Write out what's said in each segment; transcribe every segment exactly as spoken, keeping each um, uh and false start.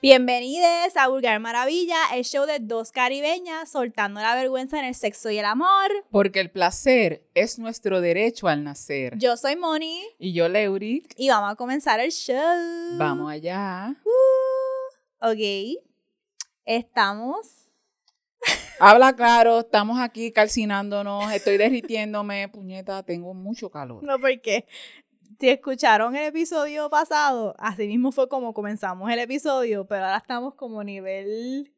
Bienvenidos a Vulgar Maravilla, el show de dos caribeñas soltando la vergüenza en el sexo y el amor. Porque el placer es nuestro derecho al nacer. Yo soy Moni. Y yo Leuric. Y vamos a comenzar el show. Vamos allá. Uh, ok. Estamos... Habla claro, estamos aquí calcinándonos, estoy derritiéndome, puñeta, tengo mucho calor. No, porque si escucharon el episodio pasado, así mismo fue como comenzamos el episodio, pero ahora estamos como nivel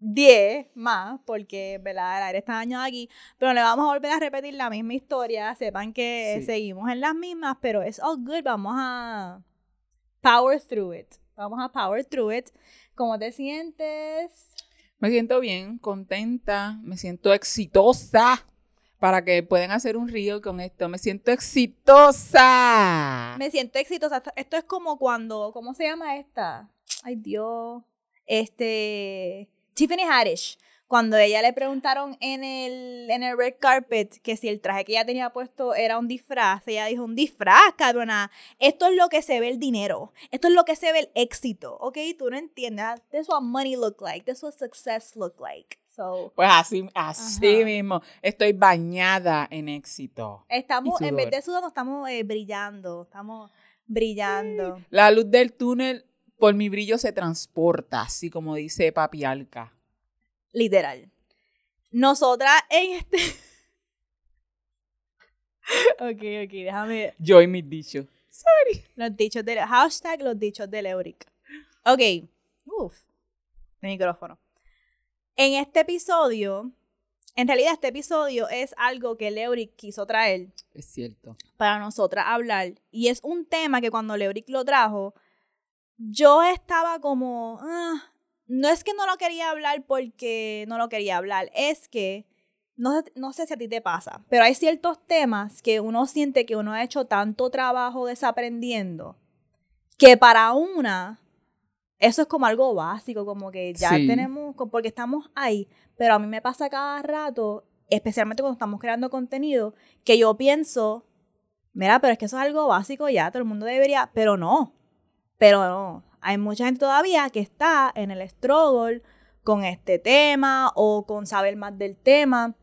diez más, porque ¿verdad? El aire está dañado aquí, pero le vamos a volver a repetir la misma historia, sepan que sí. Seguimos en las mismas, pero it's all good, vamos a power through it, vamos a power through it. ¿Cómo te sientes? Me siento bien, contenta, me siento exitosa, para que puedan hacer un reel con esto. Me siento exitosa. Me siento exitosa. Esto es como cuando, ¿cómo se llama esta? Ay, Dios. Este, Tiffany Haddish. Cuando ella le preguntaron en el, en el red carpet que si el traje que ella tenía puesto era un disfraz, ella dijo, un disfraz, cabrona, esto es lo que se ve el dinero, esto es lo que se ve el éxito, ¿ok? Tú no entiendes, that's what money look like, that's what success look like. So, pues así, así ajá. mismo, estoy bañada en éxito. Estamos, en vez de sudando, estamos eh, brillando, estamos brillando. Sí. La luz del túnel por mi brillo se transporta, así como dice Papi Alka. Literal. Nosotras en este... ok, ok, déjame... Yo y mis dichos. Sorry. Los dichos de... Hashtag los dichos de Leuric. Ok. Uf. El micrófono. En este episodio... En realidad este episodio es algo que Leuric quiso traer. Es cierto. Para nosotras hablar. Y es un tema que cuando Leuric lo trajo, yo estaba como... Ah, no es que no lo quería hablar porque no lo quería hablar, es que, no, no sé si a ti te pasa, pero hay ciertos temas que uno siente que uno ha hecho tanto trabajo desaprendiendo, que para una, eso es como algo básico, como que ya sí. tenemos, porque estamos ahí, pero a mí me pasa cada rato, especialmente cuando estamos creando contenido, que yo pienso, mira, pero es que eso es algo básico ya, todo el mundo debería, pero no, pero no. Hay mucha gente todavía que está en el struggle con este tema o con saber más del tema.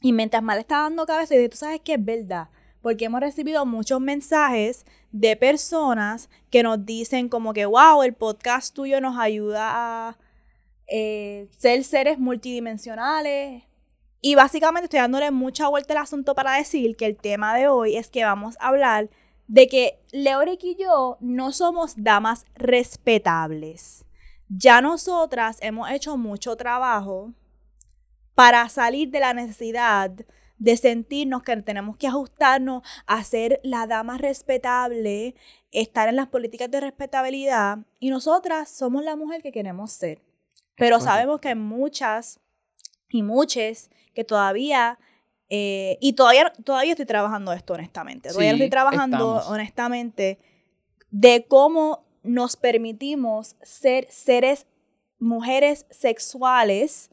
Y mientras más le está dando cabeza, y tú sabes que es verdad. Porque hemos recibido muchos mensajes de personas que nos dicen como que, wow, el podcast tuyo nos ayuda a eh, ser seres multidimensionales. Y básicamente estoy dándole mucha vuelta al asunto para decir que el tema de hoy es que vamos a hablar de que Leoric y yo no somos damas respetables. Ya nosotras hemos hecho mucho trabajo para salir de la necesidad de sentirnos que tenemos que ajustarnos a ser la dama respetable, estar en las políticas de respetabilidad, y nosotras somos la mujer que queremos ser. Pero sabemos que hay muchas y muchos que todavía... Eh, y todavía, todavía estoy trabajando esto honestamente, todavía sí, estoy trabajando estamos. honestamente de cómo nos permitimos ser seres, mujeres sexuales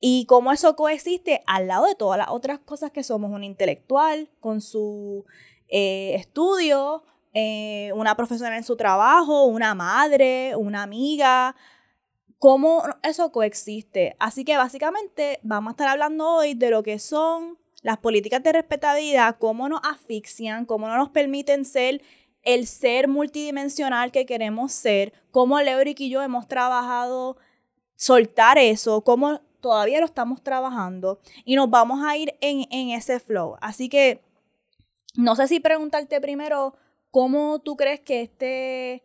y cómo eso coexiste al lado de todas las otras cosas que somos, un intelectual con su eh, estudio, eh, una profesional en su trabajo, una madre, una amiga... Cómo eso coexiste. Así que básicamente vamos a estar hablando hoy de lo que son las políticas de respetabilidad, cómo nos asfixian, cómo no nos permiten ser el ser multidimensional que queremos ser, cómo Leuric y yo hemos trabajado soltar eso, cómo todavía lo estamos trabajando y nos vamos a ir en, en ese flow. Así que no sé si preguntarte primero cómo tú crees que este...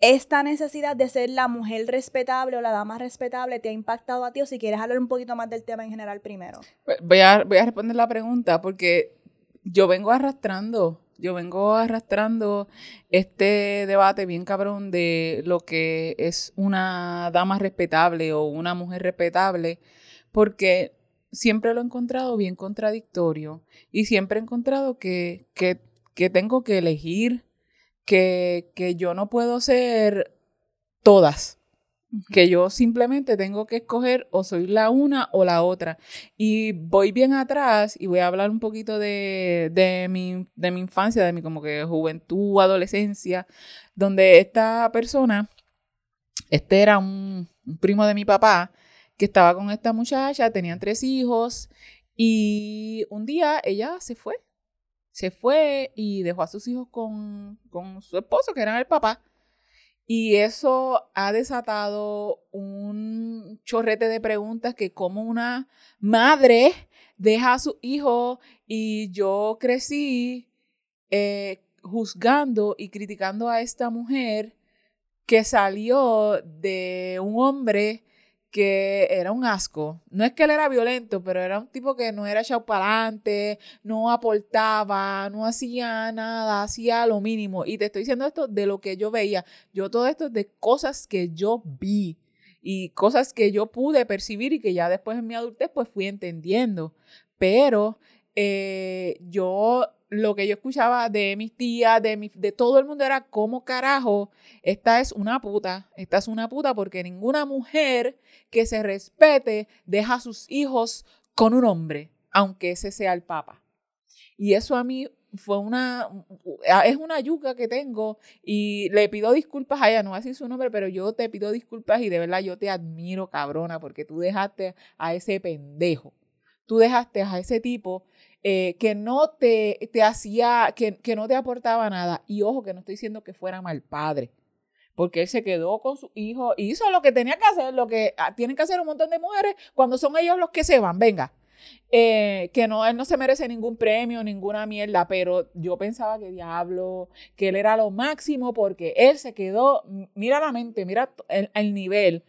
esta necesidad de ser la mujer respetable o la dama respetable te ha impactado a ti, o si quieres hablar un poquito más del tema en general primero. Voy a, voy a responder la pregunta porque yo vengo arrastrando, yo vengo arrastrando este debate bien cabrón de lo que es una dama respetable o una mujer respetable, porque siempre lo he encontrado bien contradictorio y siempre he encontrado que, que, que tengo que elegir. Que, que yo no puedo ser todas, que yo simplemente tengo que escoger o soy la una o la otra. Y voy bien atrás y voy a hablar un poquito de, de, mi, de mi infancia, de mi como que juventud, adolescencia, donde esta persona Este era un, un primo de mi papá que estaba con esta muchacha, tenían tres hijos y un día ella se fue. Se fue y dejó a sus hijos con, con su esposo, que era el papá. Y eso ha desatado un chorrete de preguntas que cómo una madre deja a su hijo, y yo crecí eh, juzgando y criticando a esta mujer que salió de un hombre que era un asco. No es que él era violento, pero era un tipo que no era echado para adelante, no aportaba, no hacía nada, hacía lo mínimo. Y te estoy diciendo esto de lo que yo veía. Yo todo esto es de cosas que yo vi y cosas que yo pude percibir y que ya después en mi adultez pues fui entendiendo. Pero eh, yo... lo que yo escuchaba de mis tías, de, mi, de todo el mundo era como carajo, esta es una puta, esta es una puta porque ninguna mujer que se respete deja a sus hijos con un hombre, aunque ese sea el papá. Y eso a mí fue una, es una yuca que tengo y le pido disculpas a ella, no así su nombre, pero yo te pido disculpas y de verdad yo te admiro, cabrona, porque tú dejaste a ese pendejo, tú dejaste a ese tipo Eh, que no te, te hacía, que, que no te aportaba nada. Y ojo, que no estoy diciendo que fuera mal padre, porque él se quedó con su hijo y hizo lo que tenía que hacer, lo que tienen que hacer un montón de mujeres cuando son ellos los que se van, venga. Eh, que no, él no se merece ningún premio, ninguna mierda, pero yo pensaba que diablo, que él era lo máximo porque él se quedó, mira la mente, mira el, el nivel.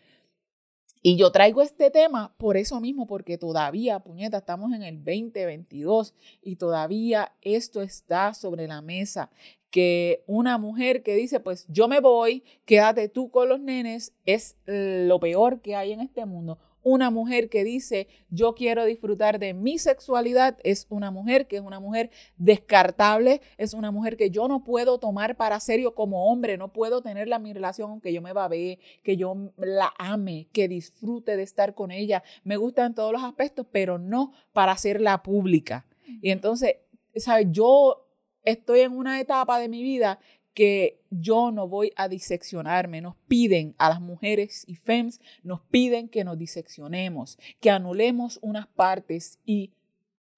Y yo traigo este tema por eso mismo, porque todavía, puñeta, estamos en el veinte veintidós y todavía esto está sobre la mesa. Que una mujer que dice, pues yo me voy, quédate tú con los nenes, es lo peor que hay en este mundo. Una mujer que dice, yo quiero disfrutar de mi sexualidad, es una mujer que es una mujer descartable, es una mujer que yo no puedo tomar para serio como hombre, no puedo tenerla en mi relación aunque yo me babee, que yo la ame, que disfrute de estar con ella. Me gustan todos los aspectos, pero no para hacerla pública. Y entonces, ¿sabes? Yo estoy en una etapa de mi vida que yo no voy a diseccionarme. Nos piden a las mujeres y femmes, nos piden que nos diseccionemos, que anulemos unas partes y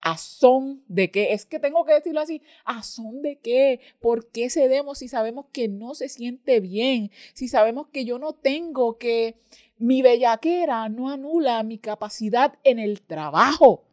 ¿a son de qué? Es que tengo que decirlo así, ¿a son de qué? ¿Por qué cedemos si sabemos que no se siente bien? Si sabemos que yo no tengo, que mi bellaquera no anula mi capacidad en el trabajo,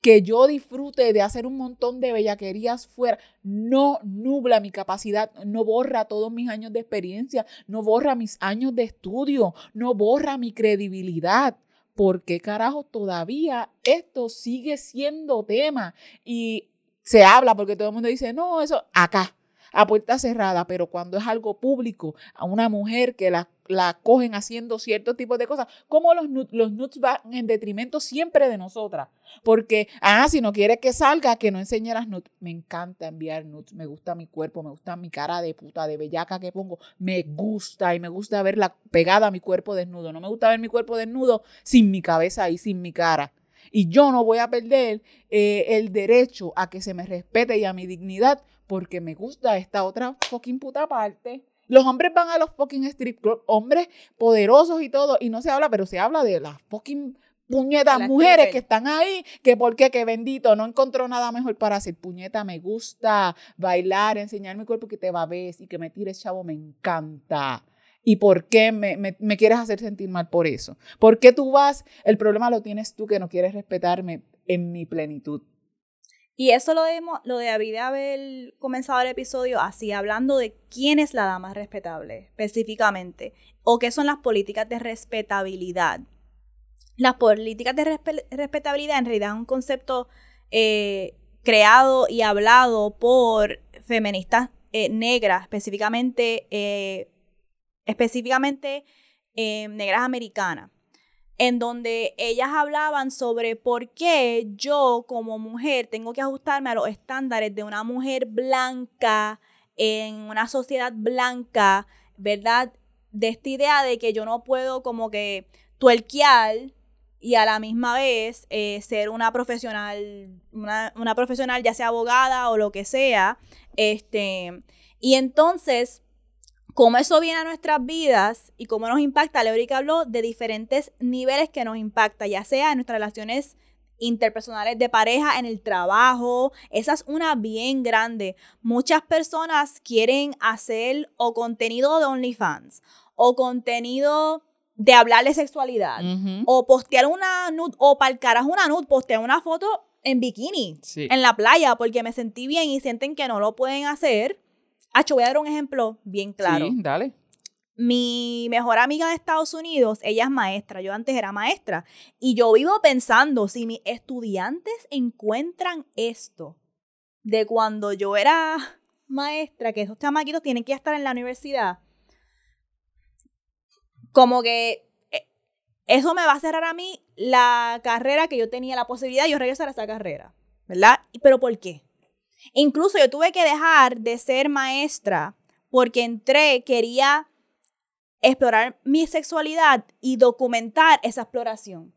que yo disfrute de hacer un montón de bellaquerías fuera, no nubla mi capacidad, no borra todos mis años de experiencia, no borra mis años de estudio, no borra mi credibilidad. ¿Por qué carajo todavía esto sigue siendo tema? Y se habla porque todo el mundo dice, no, eso acá, a puerta cerrada, pero cuando es algo público, a una mujer que la, la cogen haciendo ciertos tipos de cosas, como los, los nudes van en detrimento siempre de nosotras, porque, ah, si no quieres que salga, que no enseñe las nudes. Me encanta enviar nudes, me gusta mi cuerpo, me gusta mi cara de puta, de bellaca que pongo, me gusta y me gusta verla pegada a mi cuerpo desnudo, no me gusta ver mi cuerpo desnudo sin mi cabeza y sin mi cara. Y yo no voy a perder eh, el derecho a que se me respete y a mi dignidad porque me gusta esta otra fucking puta parte. Los hombres van a los fucking strip club, hombres poderosos y todo, y no se habla, pero se habla de las fucking puñetas las mujeres que están ahí, que por qué, que bendito, no encontró nada mejor para hacer. Puñeta, me gusta bailar, enseñar mi cuerpo, que te babes y que me tires, chavo, me encanta. ¿Y por qué me, me, me quieres hacer sentir mal por eso? ¿Por qué tú vas? El problema lo tienes tú, que no quieres respetarme en mi plenitud. Y eso lo, de, lo de, de haber comenzado el episodio así, hablando de quién es la dama respetable, específicamente, o qué son las políticas de respetabilidad. Las políticas de resp- respetabilidad en realidad es un concepto eh, creado y hablado por feministas eh, negras, específicamente... Eh, específicamente eh, negras americanas, en donde ellas hablaban sobre por qué yo como mujer tengo que ajustarme a los estándares de una mujer blanca en una sociedad blanca, ¿verdad? De esta idea de que yo no puedo como que tuerquear y a la misma vez eh, ser una profesional, una, una profesional ya sea abogada o lo que sea. Este, y entonces... cómo eso viene a nuestras vidas y cómo nos impacta. Leorica habló de diferentes niveles que nos impacta, ya sea en nuestras relaciones interpersonales de pareja, en el trabajo. Esa es una bien grande. Muchas personas quieren hacer o contenido de OnlyFans o contenido de hablar de sexualidad, uh-huh, o postear una nude, o para el carajo una nude, postear una foto en bikini, sí, en la playa, porque me sentí bien, y sienten que no lo pueden hacer. Acho, voy a dar un ejemplo bien claro. Sí, dale. Mi mejor amiga de Estados Unidos, ella es maestra, yo antes era maestra, y yo vivo pensando, si mis estudiantes encuentran esto de cuando yo era maestra, que esos chamaquitos tienen que estar en la universidad, como que eso me va a cerrar a mí la carrera que yo tenía, la posibilidad de yo regresar a esa carrera, ¿verdad? ¿Pero por qué? Incluso yo tuve que dejar de ser maestra porque entré, quería explorar mi sexualidad y documentar esa exploración.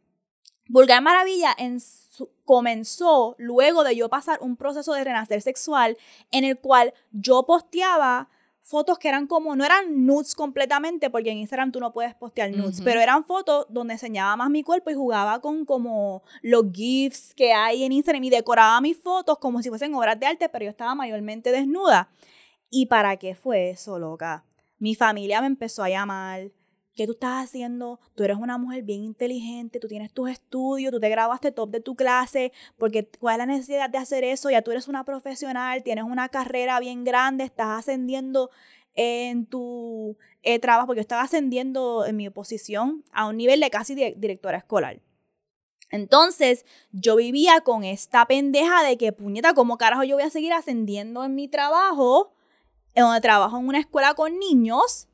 Vulgar Maravilla en su, comenzó luego de yo pasar un proceso de renacer sexual en el cual yo posteaba fotos que eran como, no eran nudes completamente, porque en Instagram tú no puedes postear nudes, uh-huh, pero eran fotos donde enseñaba más mi cuerpo y jugaba con como los GIFs que hay en Instagram y decoraba mis fotos como si fuesen obras de arte, pero yo estaba mayormente desnuda. ¿Y para qué fue eso, loca? Mi familia me empezó a llamar. ¿Qué tú estás haciendo? Tú eres una mujer bien inteligente, tú tienes tus estudios, tú te graduaste top de tu clase, porque ¿cuál es la necesidad de hacer eso? Ya tú eres una profesional, tienes una carrera bien grande, estás ascendiendo en tu eh, trabajo, porque yo estaba ascendiendo en mi posición a un nivel de casi di- directora escolar. Entonces, yo vivía con esta pendeja de que, puñeta, ¿cómo carajo yo voy a seguir ascendiendo en mi trabajo, en donde trabajo en una escuela con niños?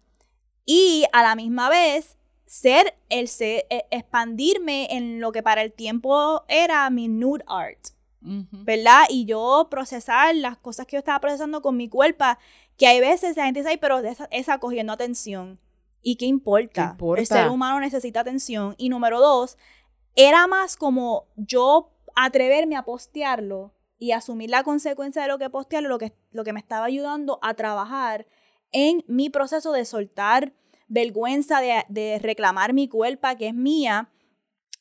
Y a la misma vez, ser el ser, eh, expandirme en lo que para el tiempo era mi nude art, uh-huh, ¿verdad? Y yo procesar las cosas que yo estaba procesando con mi cuerpo, que hay veces la gente dice, ay, pero esa, esa cogiendo atención. ¿Y qué importa? ¿Qué importa? El ser humano necesita atención. Y número dos, era más como yo atreverme a postearlo y asumir la consecuencia de lo que postearlo, lo que, lo que me estaba ayudando a trabajar en mi proceso de soltar vergüenza, de, de reclamar mi cuerpo que es mía.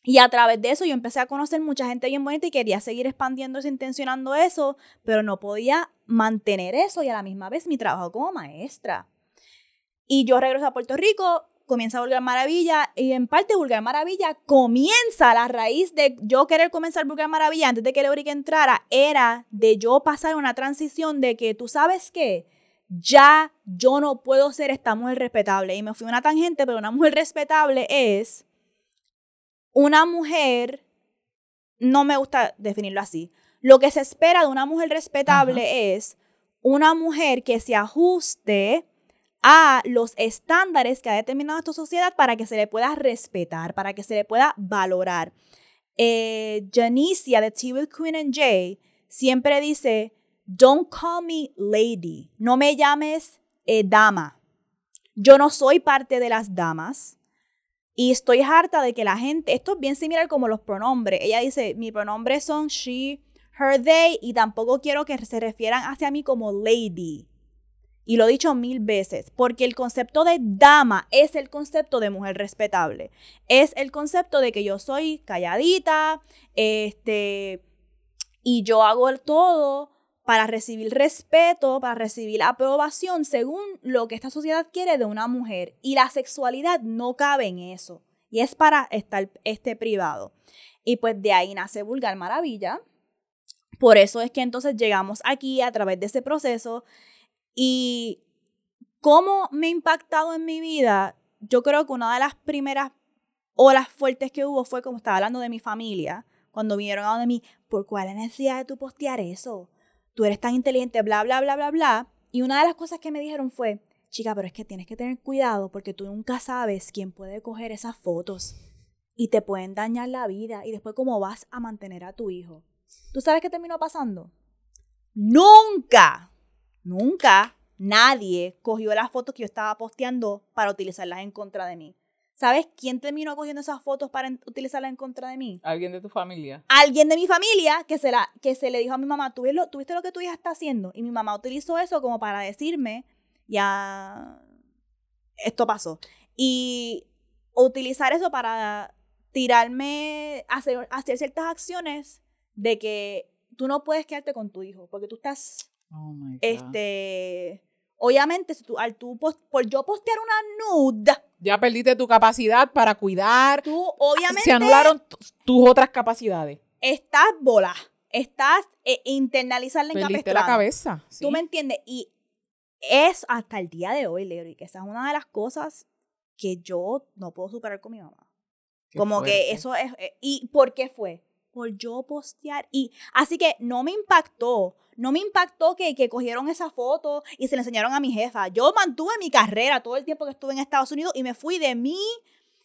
Y a través de eso yo empecé a conocer mucha gente bien bonita y quería seguir expandiéndose, intencionando eso, pero no podía mantener eso y a la misma vez mi trabajo como maestra. Y yo regreso a Puerto Rico, comienza Vulgar Maravilla, y en parte Vulgar Maravilla comienza, la raíz de yo querer comenzar Vulgar Maravilla antes de que Leorica entrara, era de yo pasar una transición de que, ¿tú sabes qué? Ya yo no puedo ser esta mujer respetable. Y me fui una tangente, pero una mujer respetable es una mujer, no me gusta definirlo así, lo que se espera de una mujer respetable, uh-huh, es una mujer que se ajuste a los estándares que ha determinado esta sociedad para que se le pueda respetar, para que se le pueda valorar. Eh, Janicia de T with Queen and Jay siempre dice, don't call me lady. No me llames eh, dama. Yo no soy parte de las damas. Y estoy harta de que la gente... Esto es bien similar como los pronombres. Ella dice, mis pronombres son she, her, they. Y tampoco quiero que se refieran hacia mí como lady. Y lo he dicho mil veces. Porque el concepto de dama es el concepto de mujer respetable. Es el concepto de que yo soy calladita. Este, y yo hago todo para recibir respeto, para recibir aprobación según lo que esta sociedad quiere de una mujer. Y la sexualidad no cabe en eso. Y es para estar este privado. Y pues de ahí nace Vulgar Maravilla. Por eso es que entonces llegamos aquí a través de ese proceso. Y cómo me ha impactado en mi vida, yo creo que una de las primeras olas fuertes que hubo fue, como estaba hablando, de mi familia. Cuando vinieron a donde mí, ¿por cuál es la necesidad de tú postear eso? Tú eres tan inteligente, bla, bla, bla, bla, bla. Y una de las cosas que me dijeron fue, chica, pero es que tienes que tener cuidado porque tú nunca sabes quién puede coger esas fotos y te pueden dañar la vida y después cómo vas a mantener a tu hijo. ¿Tú sabes qué terminó pasando? Nunca, nunca nadie cogió las fotos que yo estaba posteando para utilizarlas en contra de mí. ¿Sabes quién terminó cogiendo esas fotos para en- utilizarlas en contra de mí? Alguien de tu familia. Alguien de mi familia que se, la, que se le dijo a mi mamá, ¿Tú ves lo, ¿tú viste lo que tu hija está haciendo? Y mi mamá utilizó eso como para decirme, ya esto pasó. Y utilizar eso para tirarme, hacer, hacer ciertas acciones de que tú no puedes quedarte con tu hijo, porque tú estás, oh my God. este, obviamente, si tú, al tú post, por yo postear una nude, ya perdiste tu capacidad para cuidar, tú, obviamente, se anularon t- tus otras capacidades. Estás bola, estás eh, internalizando en la cabeza. ¿Sí? ¿Tú me entiendes? Y es hasta el día de hoy, Leroy, que esa es una de las cosas que yo no puedo superar con mi mamá. Qué Como fuerte. Que eso es... Eh, ¿Y por qué fue? Por yo postear. Y así que no me impactó. No me impactó que, que cogieron esa foto y se la enseñaron a mi jefa. Yo mantuve mi carrera todo el tiempo que estuve en Estados Unidos y me fui de mi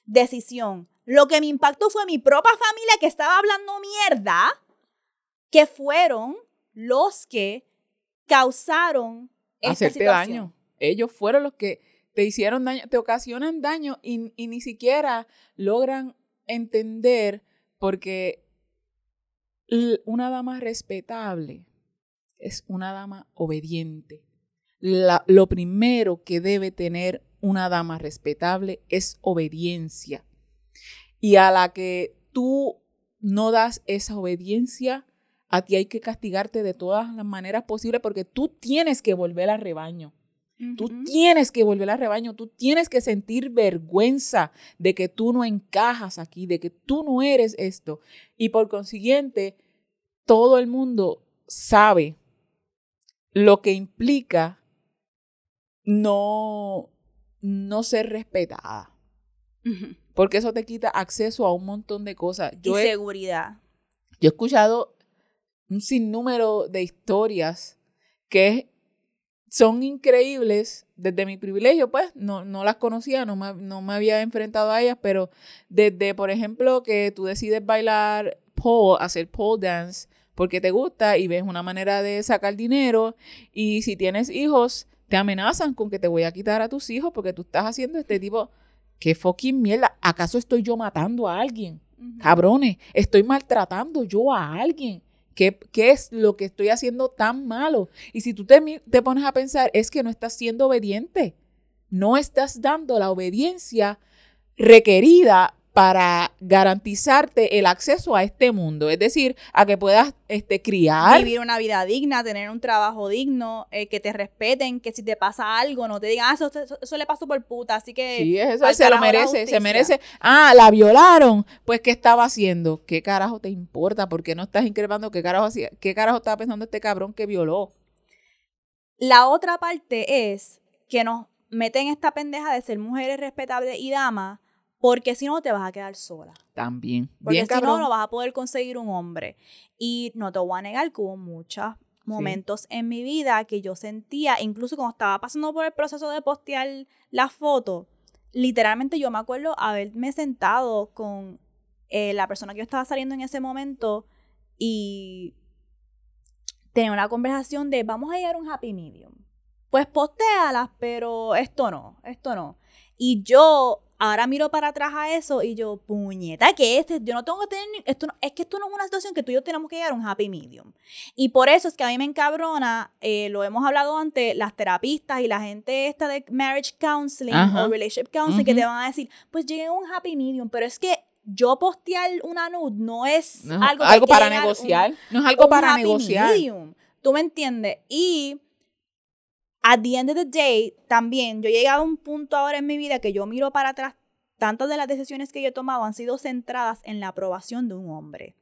decisión. Lo que me impactó fue mi propia familia que estaba hablando mierda, que fueron los que causaron esta situación. Hacerte daño. Ellos fueron los que te hicieron daño, te ocasionan daño y, y ni siquiera logran entender, porque una dama respetable es una dama obediente. La, lo primero que debe tener una dama respetable es obediencia. Y a la que tú no das esa obediencia, a ti hay que castigarte de todas las maneras posibles, porque tú tienes que volver al rebaño. Uh-huh. Tú tienes que volver al rebaño, tú tienes que sentir vergüenza de que tú no encajas aquí, de que tú no eres esto. Y por consiguiente, todo el mundo sabe lo que implica no, no ser respetada. Uh-huh. Porque eso te quita acceso a un montón de cosas. Yo y he, seguridad. Yo he escuchado un sinnúmero de historias que es son increíbles. Desde mi privilegio, pues, no, no las conocía, no me, no me había enfrentado a ellas, pero desde, por ejemplo, que tú decides bailar pole, hacer pole dance, porque te gusta y ves una manera de sacar dinero, y si tienes hijos, te amenazan con que te voy a quitar a tus hijos porque tú estás haciendo este tipo, ¿qué fucking mierda? ¿Acaso estoy yo matando a alguien? Uh-huh. Cabrones, estoy maltratando yo a alguien. ¿Qué, ¿Qué es lo que estoy haciendo tan malo? Y si tú te, te pones a pensar, es que no estás siendo obediente. No estás dando la obediencia requerida para garantizarte el acceso a este mundo. Es decir, a que puedas este, criar. Vivir una vida digna, tener un trabajo digno, eh, que te respeten, que si te pasa algo, no te digan, ah, eso, eso, eso le pasó por puta, así que... Sí, eso se lo merece, se merece. Ah, la violaron. Pues, ¿qué estaba haciendo? ¿Qué carajo te importa? ¿Por qué no estás increpando? ¿Qué carajo, hacía? ¿Qué carajo estaba pensando este cabrón que violó? La otra parte es que nos meten esta pendeja de ser mujeres respetables y damas, porque si no, te vas a quedar sola. También. Porque bien, si cabrón. no, no vas a poder conseguir un hombre. Y no te voy a negar que hubo muchos momentos sí. en mi vida que yo sentía, incluso cuando estaba pasando por el proceso de postear la foto, literalmente yo me acuerdo haberme sentado con eh, la persona que yo estaba saliendo en ese momento y tener una conversación de, vamos a llegar a un happy medium. Pues postéalas, pero esto no, esto no. Y yo... ahora miro para atrás a eso y yo, puñeta, ¿qué es? Yo no tengo que tener... Esto no, es que esto no es una situación que tú y yo tenemos que llegar a un happy medium. Y por eso es que a mí me encabrona, eh, lo hemos hablado antes, las terapistas y la gente esta de marriage counseling Ajá. o relationship counseling uh-huh. que te van a decir, pues lleguen a un happy medium, pero es que yo postear una nude no es no, algo, algo para negociar. Un, no es algo para negociar. Medium. ¿Tú me entiendes? Y... at the end of the day, también, yo he llegado a un punto ahora en mi vida que yo miro para atrás, tantas de las decisiones que yo he tomado han sido centradas en la aprobación de un hombre.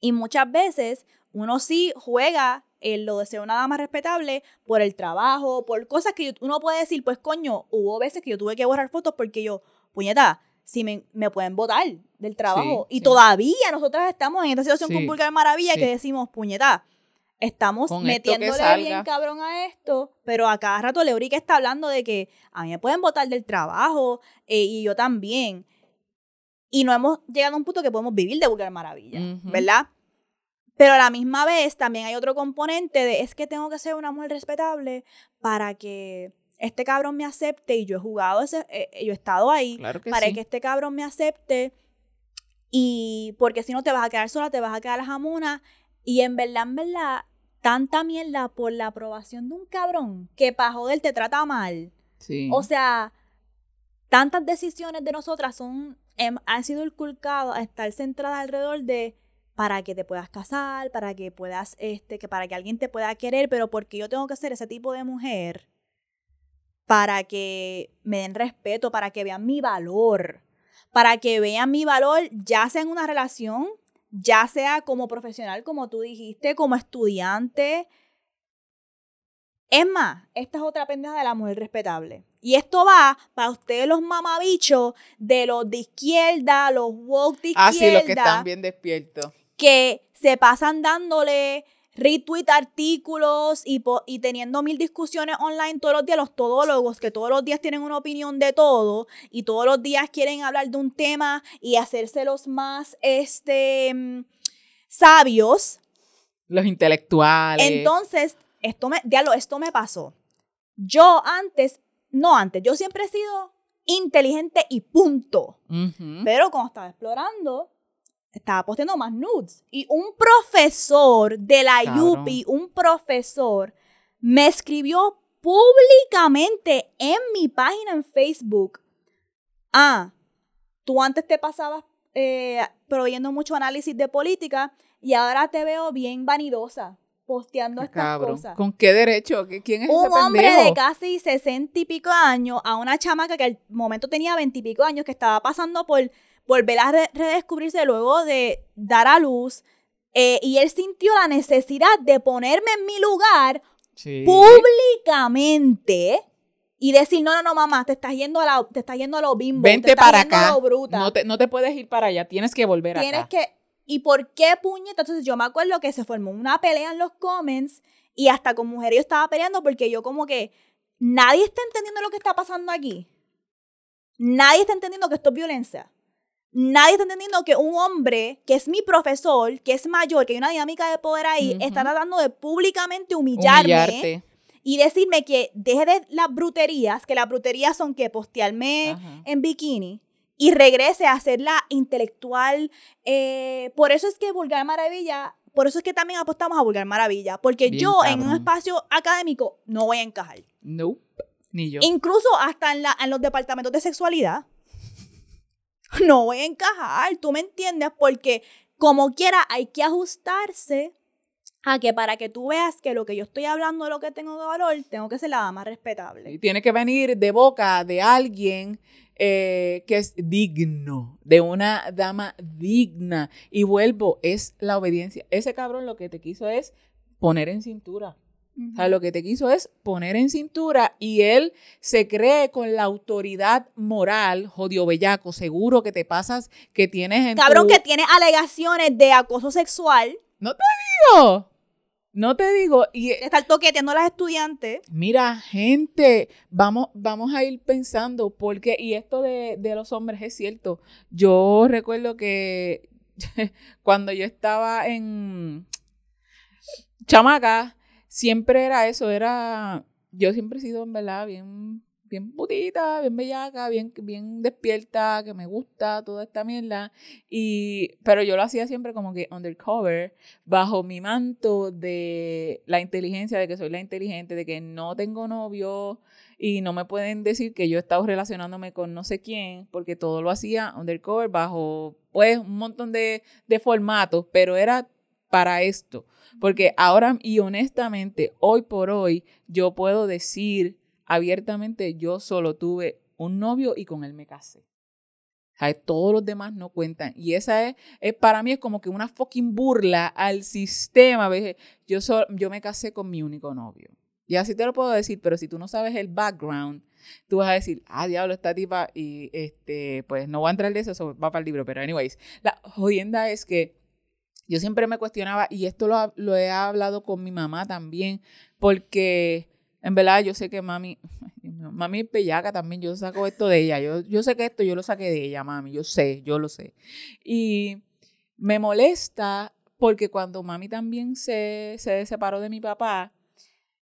Y muchas veces, uno sí juega en lo de ser una dama respetable por el trabajo, por cosas que yo, uno puede decir, pues coño, hubo veces que yo tuve que borrar fotos porque yo, puñeta, si me, me pueden botar del trabajo. Sí, y sí. todavía nosotras estamos en esta situación sí, con Vulgar Maravilla sí. que decimos, puñeta, estamos metiéndole bien cabrón a esto, pero a cada rato Leurica está hablando de que a mí me pueden botar del trabajo eh, y yo también. Y no hemos llegado a un punto que podemos vivir de Vulgar Maravilla, uh-huh. ¿verdad? Pero a la misma vez también hay otro componente de es que tengo que ser una mujer respetable para que este cabrón me acepte, y yo he jugado, ese, eh, yo he estado ahí claro que para sí. que este cabrón me acepte, y porque si no te vas a quedar sola, te vas a quedar jamona, y en verdad, en verdad, tanta mierda por la aprobación de un cabrón que pa' joder te trata mal. Sí. O sea, tantas decisiones de nosotras son, eh, han sido inculcadas a estar centradas alrededor de para que te puedas casar, para que puedas, este, que para que alguien te pueda querer, pero porque yo tengo que ser ese tipo de mujer para que me den respeto, para que vean mi valor, para que vean mi valor, ya sea en una relación, ya sea como profesional, como tú dijiste, como estudiante. Es más, esta es otra pendeja de la mujer respetable. Y esto va para ustedes los mamabichos de los de izquierda, los woke de izquierda. Ah, sí, los que están bien despiertos. Que se pasan dándole retweet artículos y, po- y teniendo mil discusiones online todos los días, los todólogos que todos los días tienen una opinión de todo y todos los días quieren hablar de un tema y hacérselos más este, sabios. Los intelectuales. Entonces, esto me, diablo, esto me pasó. Yo antes, no antes, yo siempre he sido inteligente y punto. Uh-huh. Pero cuando estaba explorando, estaba posteando más nudes. Y un profesor de la claro. U P I, un profesor, me escribió públicamente en mi página en Facebook. Ah, tú antes te pasabas eh, proveyendo mucho análisis de política y ahora te veo bien vanidosa posteando estas cabrón. Cosas. ¿Con qué derecho? ¿Quién es un ese pendejo? Un hombre de casi sesenta y pico años a una chamaca que al momento tenía veintipico años que estaba pasando por volver a re- redescubrirse luego de dar a luz, eh, y él sintió la necesidad de ponerme en mi lugar sí. públicamente y decir, no, no, no, mamá, te estás yendo a, la, te estás yendo a lo bimbo, vente te estás para yendo acá. A lo bruta. No te, no te puedes ir para allá, tienes que volver tienes acá. Tienes que... ¿Y por qué puñeta? Entonces yo me acuerdo que se formó una pelea en los comments y hasta con mujeres yo estaba peleando porque yo como que nadie está entendiendo lo que está pasando aquí. Nadie está entendiendo que esto es violencia. Nadie está entendiendo que un hombre, que es mi profesor, que es mayor, que hay una dinámica de poder ahí, uh-huh. está tratando de públicamente humillarme Humillarte. Y decirme que deje de las bruterías, que las bruterías son que postearme uh-huh. en bikini y regrese a ser la intelectual. Eh, por eso es que Vulgar Maravilla, por eso es que también apostamos a Vulgar Maravilla, porque bien, yo cabrón. En un espacio académico no voy a encajar. No, nope, ni yo. Incluso hasta en, la, en los departamentos de sexualidad. No voy a encajar, tú me entiendes, porque como quiera hay que ajustarse a que para que tú veas que lo que yo estoy hablando, lo que tengo de valor, tengo que ser la dama respetable. Y tiene que venir de boca de alguien eh, que es digno, de una dama digna. Y vuelvo, es la obediencia. Ese cabrón lo que te quiso es poner en cintura. Uh-huh. O sea, lo que te quiso es poner en cintura y él se cree con la autoridad moral, jodido bellaco, seguro que te pasas, que tienes... En cabrón, tu... que tienes alegaciones de acoso sexual. ¡No te digo! No te digo. Y estar toqueteando a las estudiantes. Mira, gente, vamos, vamos a ir pensando porque... Y esto de, de los hombres es cierto. Yo recuerdo que cuando yo estaba en... chamaca... Siempre era eso, era... Yo siempre he sido, en verdad, bien, bien putita, bien bellaca, bien, bien despierta, que me gusta toda esta mierda. Y, pero yo lo hacía siempre como que undercover, bajo mi manto de la inteligencia, de que soy la inteligente, de que no tengo novio y no me pueden decir que yo he estado relacionándome con no sé quién, porque todo lo hacía undercover bajo, pues, un montón de, de formatos, pero era... para esto, porque ahora y honestamente, hoy por hoy, yo puedo decir abiertamente, yo solo tuve un novio y con él me casé. O sea, todos los demás no cuentan. Y esa es, es para mí es como que una fucking burla al sistema. ¿Ves? Yo, so, yo me casé con mi único novio. Y así te lo puedo decir, pero si tú no sabes el background, tú vas a decir, ah, diablo, esta tipa, y este, pues no voy a entrar de eso, eso va para el libro. Pero anyways, la jodienda es que yo siempre me cuestionaba, y esto lo, lo he hablado con mi mamá también, porque en verdad yo sé que mami, mami es bellaca también, yo saco esto de ella, yo, yo sé que esto yo lo saqué de ella, mami, yo sé, yo lo sé. Y me molesta porque cuando mami también se, se separó de mi papá,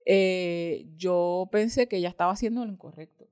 eh, yo pensé que ella estaba haciendo lo incorrecto,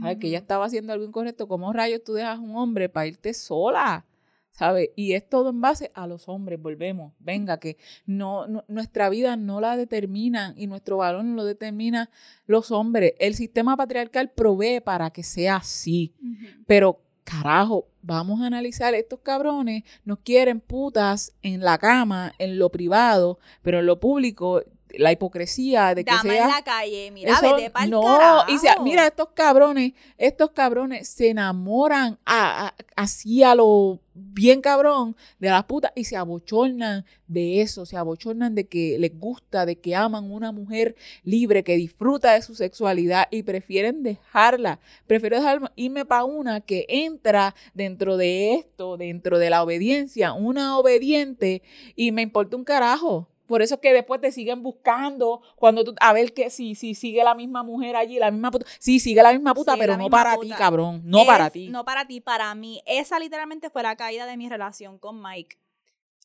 ¿sabes? Uh-huh. Que ella estaba haciendo algo incorrecto, ¿cómo rayos tú dejas a un hombre para irte sola? ¿sabes? Y es todo en base a los hombres, volvemos, venga, que no, no nuestra vida no la determinan y nuestro valor no lo determinan los hombres. El sistema patriarcal provee para que sea así, uh-huh. Pero carajo, vamos a analizar, estos cabrones nos quieren putas en la cama, en lo privado, pero en lo público, la hipocresía de que Dama sea... en la calle, mira, eso, vete pa'l no, carajo. Y sea, mira, estos cabrones, estos cabrones se enamoran a, a, así a lo bien cabrón de las putas y se abochornan de eso, se abochornan de que les gusta, de que aman una mujer libre que disfruta de su sexualidad y prefieren dejarla. Prefiero dejar, irme para una que entra dentro de esto, dentro de la obediencia, una obediente y me importa un carajo. Por eso es que después te siguen buscando cuando tú, a ver que si sí, sí, sigue la misma mujer allí, la misma puta. Sí, sigue la misma puta, sigue pero no para puta. ti, cabrón. No es, para ti. No para ti, para mí. Esa literalmente fue la caída de mi relación con Mike.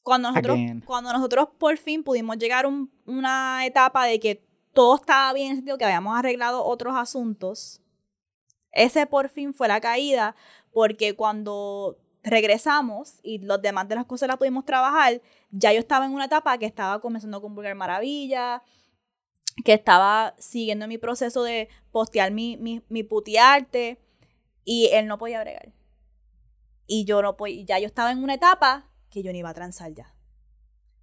Cuando nosotros, cuando nosotros por fin pudimos llegar a un, una etapa de que todo estaba bien, en el sentido que habíamos arreglado otros asuntos, ese por fin fue la caída, porque cuando regresamos y los demás de las cosas las pudimos trabajar, ya yo estaba en una etapa que estaba comenzando con Vulgar Maravilla, que estaba siguiendo mi proceso de postear mi, mi, mi putearte, y él no podía bregar. Y yo no podía, ya yo estaba en una etapa que yo no iba a transar ya.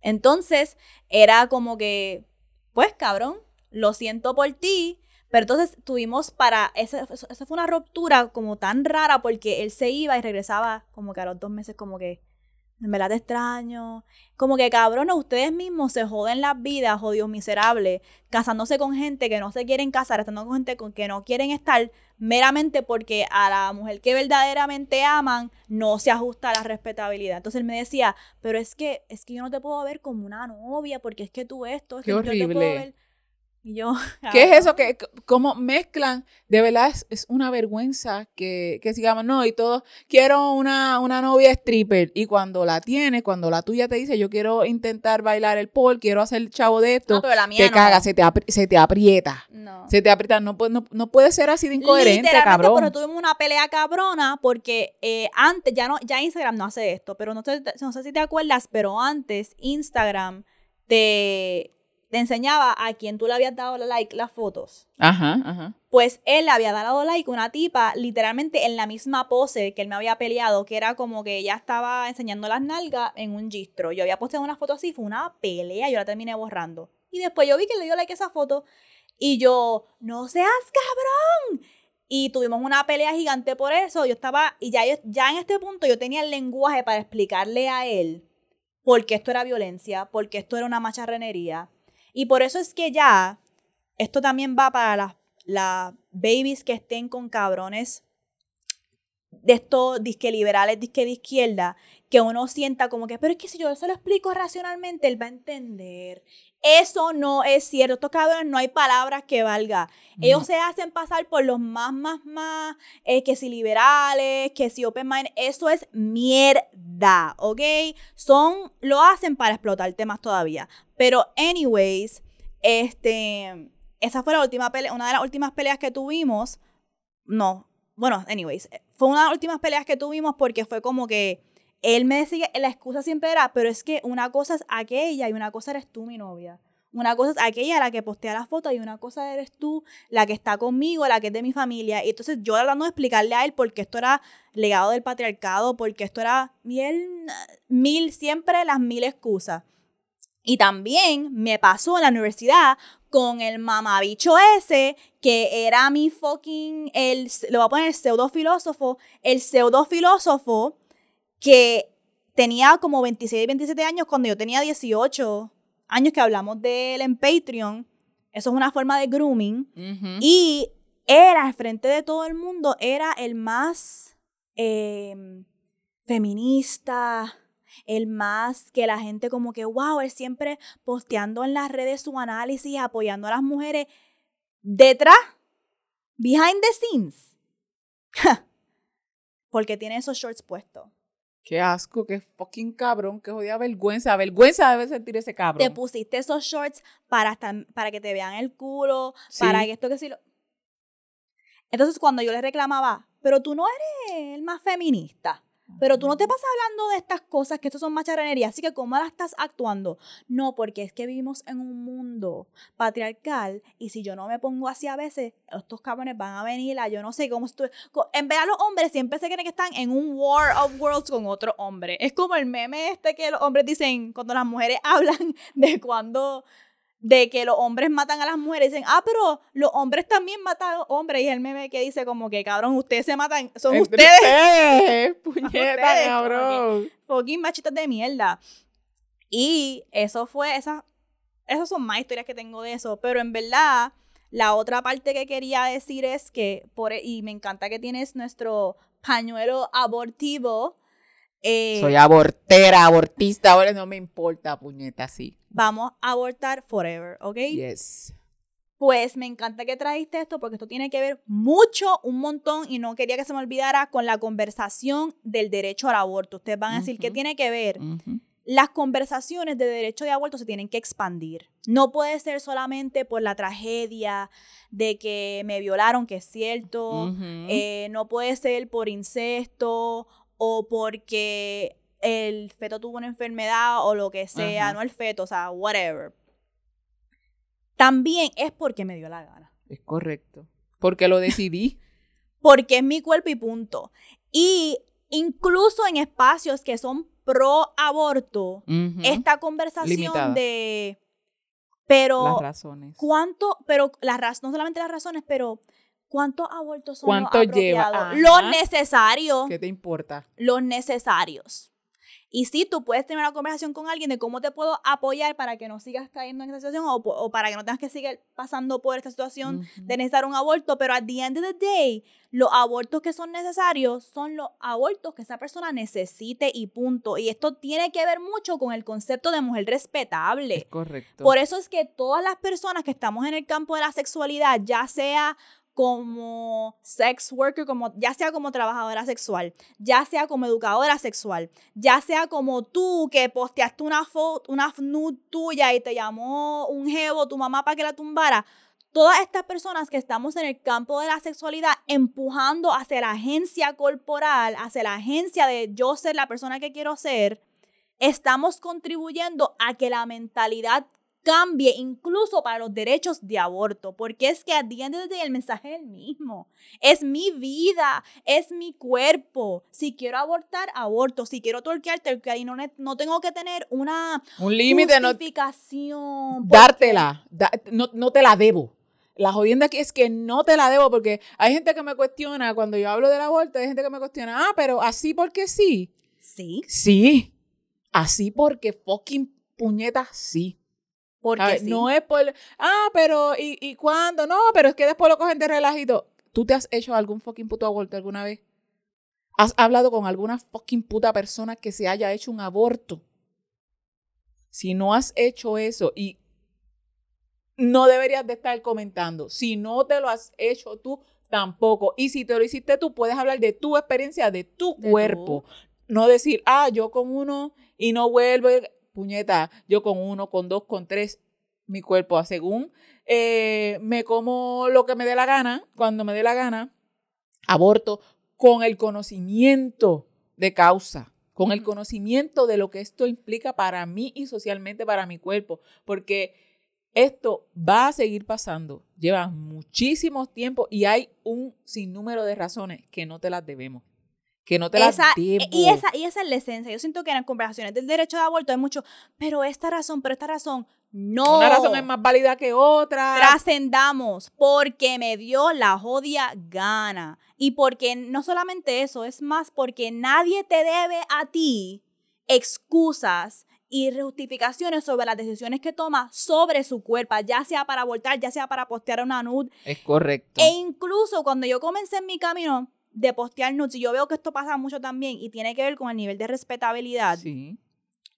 Entonces, era como que, pues cabrón, lo siento por ti, pero entonces tuvimos para, esa, esa fue una ruptura como tan rara porque él se iba y regresaba como que a los dos meses como que, me la te extraño, como que cabrones, ustedes mismos se joden las vidas, jodidos miserables, casándose con gente que no se quieren casar, estando con gente con que no quieren estar, meramente porque a la mujer que verdaderamente aman no se ajusta a la respetabilidad. Entonces él me decía, pero es que, es que yo no te puedo ver como una novia, porque es que tú esto, es que yo te puedo ver. Y yo, ¿qué es eso? Que ¿cómo mezclan? De verdad es, es una vergüenza que, que sigamos, no, y todos, quiero una, una novia stripper, y cuando la tienes, cuando la tuya te dice, yo quiero intentar bailar el pole, quiero hacer el chavo de esto, no, pero la mía te no. caga, se te, apri- se te aprieta, no. se te aprieta, no, no, no puede ser así de incoherente, cabrón. Pero tuvimos una pelea cabrona, porque eh, antes, ya no ya Instagram no hace esto, pero no sé, no sé si te acuerdas, pero antes Instagram te... te enseñaba a quien tú le habías dado like las fotos. Ajá, ajá. Pues él le había dado like a una tipa literalmente en la misma pose que él me había peleado, que era como que ella estaba enseñando las nalgas en un gistro. Yo había posteado una foto así, fue una pelea, yo la terminé borrando. Y después yo vi que le dio like a esa foto y yo, no seas cabrón. Y tuvimos una pelea gigante por eso. Yo estaba, y ya, ya en este punto yo tenía el lenguaje para explicarle a él por qué esto era violencia, por qué esto era una macharrenería. Y por eso es que ya, esto también va para las, las babies que estén con cabrones de estos disque liberales, disque de izquierda, que uno sienta como que, pero es que si yo se lo explico racionalmente, él va a entender. Eso no es cierto. Estos cabrones no hay palabras que valga. Ellos no. se hacen pasar por los más, más, más, eh, que si liberales, que si open mind. Eso es mierda, ¿ok? Son, lo hacen para explotar temas todavía. Pero anyways, este, esa fue la última pelea, una de las últimas peleas que tuvimos. No, bueno, anyways, fue una de las últimas peleas que tuvimos porque fue como que él me decía, la excusa siempre era, pero es que una cosa es aquella y una cosa eres tú, mi novia. Una cosa es aquella, la que postea las fotos, y una cosa eres tú, la que está conmigo, la que es de mi familia. Y entonces yo hablando de explicarle a él por qué esto era legado del patriarcado, por qué esto era mil, mil, siempre las mil excusas. Y también me pasó en la universidad con el mamabicho ese, que era mi fucking, el, lo voy a poner el pseudofilósofo, el pseudofilósofo, que tenía como veintiséis, veintisiete años cuando yo tenía dieciocho años, que hablamos de él en Patreon. Eso es una forma de grooming. Uh-huh. Y era, al frente de todo el mundo, era el más eh, feminista, el más que la gente como que, wow, él siempre posteando en las redes su análisis, apoyando a las mujeres. Detrás, behind the scenes. Porque tiene esos shorts puestos. Qué asco, qué fucking cabrón, qué jodida vergüenza. Vergüenza debe sentir ese cabrón. Te pusiste esos shorts para, estar, para que te vean el culo, sí. para que esto, que si lo... Entonces, cuando yo le reclamaba, pero tú no eres el más feminista. Pero tú no te pasas hablando de estas cosas, que esto son macharranerías, así que ¿cómo la estás actuando? No, porque es que vivimos en un mundo patriarcal y si yo no me pongo así a veces, estos cabrones van a venir a yo no sé cómo... Estoy, en vez de los hombres siempre se creen que están en un war of worlds con otro hombre. Es como el meme este que los hombres dicen cuando las mujeres hablan de cuando... de que los hombres matan a las mujeres, dicen, ah, pero los hombres también matan a los hombres, y el meme que dice como que, cabrón, ustedes se matan, son Entre ustedes. ustedes puñeta, ustedes, cabrón. Fucking machitas de mierda. Y eso fue, esas, esas son más historias que tengo de eso, pero en verdad, la otra parte que quería decir es que, por, y me encanta que tienes nuestro pañuelo abortivo. Eh, Soy abortera, abortista, ahora no me importa, puñeta, sí. Vamos a abortar forever, ¿ok? Yes. Pues me encanta que trajiste esto porque esto tiene que ver mucho, un montón, y no quería que se me olvidara, con la conversación del derecho al aborto. Ustedes van a decir, uh-huh. ¿qué tiene que ver? Uh-huh. Las conversaciones de derecho de aborto se tienen que expandir. No puede ser solamente por la tragedia de que me violaron, que es cierto. Uh-huh. Eh, no puede ser por incesto o porque... el feto tuvo una enfermedad o lo que sea, ajá. no el feto, o sea, whatever. También es porque me dio la gana. Es correcto. Porque lo decidí. Porque es mi cuerpo y punto. Y incluso en espacios que son pro aborto, uh-huh. esta conversación limitada. De... pero las razones. ¿Cuánto? Pero las razones, no solamente las razones, pero... ¿cuántos abortos son ¿Cuánto los apropiados? Lleva, los necesarios. ¿Qué te importa? Los necesarios. Y sí, tú puedes tener una conversación con alguien de cómo te puedo apoyar para que no sigas cayendo en esta situación o, o para que no tengas que seguir pasando por esta situación uh-huh. de necesitar un aborto. Pero at the end of the day, los abortos que son necesarios son los abortos que esa persona necesite y punto. Y esto tiene que ver mucho con el concepto de mujer respetable. Es correcto. Por eso es que todas las personas que estamos en el campo de la sexualidad, ya sea... como sex worker, como, ya sea como trabajadora sexual, ya sea como educadora sexual, ya sea como tú que posteaste una foto, una nude tuya y te llamó un jevo, tu mamá para que la tumbara. Todas estas personas que estamos en el campo de la sexualidad empujando hacia la agencia corporal, hacia la agencia de yo ser la persona que quiero ser, estamos contribuyendo a que la mentalidad cambie incluso para los derechos de aborto, porque es que al día de hoy el mensaje es el mismo. Es mi vida, es mi cuerpo. Si quiero abortar, aborto. Si quiero torquear, torquear. Y no, no tengo que tener una un límite, justificación. No, dártela, da, no, no te la debo. La jodienda aquí es que no te la debo, porque hay gente que me cuestiona, cuando yo hablo del aborto, hay gente que me cuestiona, ah, pero así porque sí. Sí. Sí. Así porque fucking puñetas sí. Porque ver, sí. No es por, ah, pero, ¿y, y cuándo? No, pero es que después lo cogen de relajito. ¿Tú te has hecho algún fucking puto aborto alguna vez? ¿Has hablado con alguna fucking puta persona que se haya hecho un aborto? Si no has hecho eso, y no deberías de estar comentando. Si no te lo has hecho tú, tampoco. Y si te lo hiciste tú, puedes hablar de tu experiencia, de tu de cuerpo. Tú. No decir, ah, yo con uno y no vuelvo... puñeta, yo con uno, con dos, con tres, mi cuerpo, a según eh, me como lo que me dé la gana, cuando me dé la gana, aborto con el conocimiento de causa, con el conocimiento de lo que esto implica para mí y socialmente para mi cuerpo, porque esto va a seguir pasando, lleva muchísimo tiempo y hay un sinnúmero de razones que no te las debemos. Que no te la debo. Y esa, y esa es la esencia. Yo siento que en las conversaciones del derecho de aborto hay mucho, pero esta razón, pero esta razón, no. Una razón es más válida que otra. Trascendamos porque me dio la jodia gana. Y porque no solamente eso, es más porque nadie te debe a ti excusas y justificaciones sobre las decisiones que toma sobre su cuerpo, ya sea para abortar, ya sea para postear una nude. Es correcto. E incluso cuando yo comencé en mi camino de postear nudes, y yo veo que esto pasa mucho también y tiene que ver con el nivel de respetabilidad. Sí.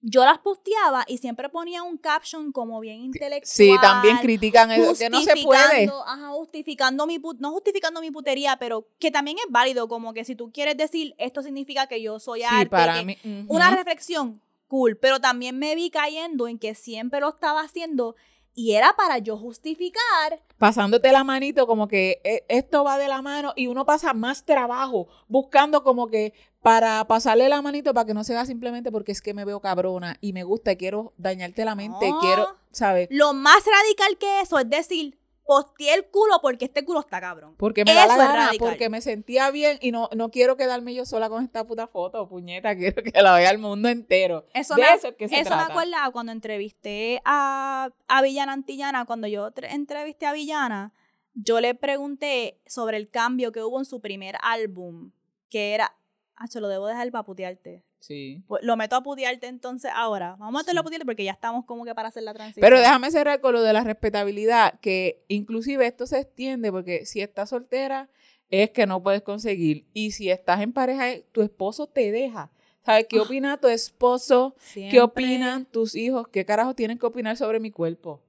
Yo las posteaba y siempre ponía un caption como bien intelectual. Sí, también critican eso, que no se puede. Ajá, justificando mi put- no justificando mi putería, pero que también es válido, como que si tú quieres decir, esto significa que yo soy sí, arte. Para mí, uh-huh. Una reflexión, cool, pero también me vi cayendo en que siempre lo estaba haciendo y era para yo justificar. Pasándote la manito como que esto va de la mano y uno pasa más trabajo buscando como que para pasarle la manito para que no sea simplemente porque es que me veo cabrona y me gusta y quiero dañarte la mente, no. quiero, ¿sabes? Lo más radical que eso es decir, posteé el culo porque este culo está cabrón. Porque me eso da la gana, radical. Porque me sentía bien y no, no quiero quedarme yo sola con esta puta foto, puñeta, quiero que la vea el mundo entero. Eso, de me, eso, es que se eso trata. Me acuerda cuando entrevisté a, a Villano Antillano, cuando yo entrevisté a Villana, yo le pregunté sobre el cambio que hubo en su primer álbum, que era... Ah, lo debo dejar para putearte. Sí. Pues lo meto a putearte entonces ahora. Vamos a meterlo sí. a putearte porque ya estamos como que para hacer la transición. Pero déjame cerrar con lo de la respetabilidad, que inclusive esto se extiende porque si estás soltera es que no puedes conseguir. Y si estás en pareja, tu esposo te deja. ¿Sabes qué opina tu esposo? Siempre. ¿Qué opinan tus hijos? ¿Qué carajo tienen que opinar sobre mi cuerpo?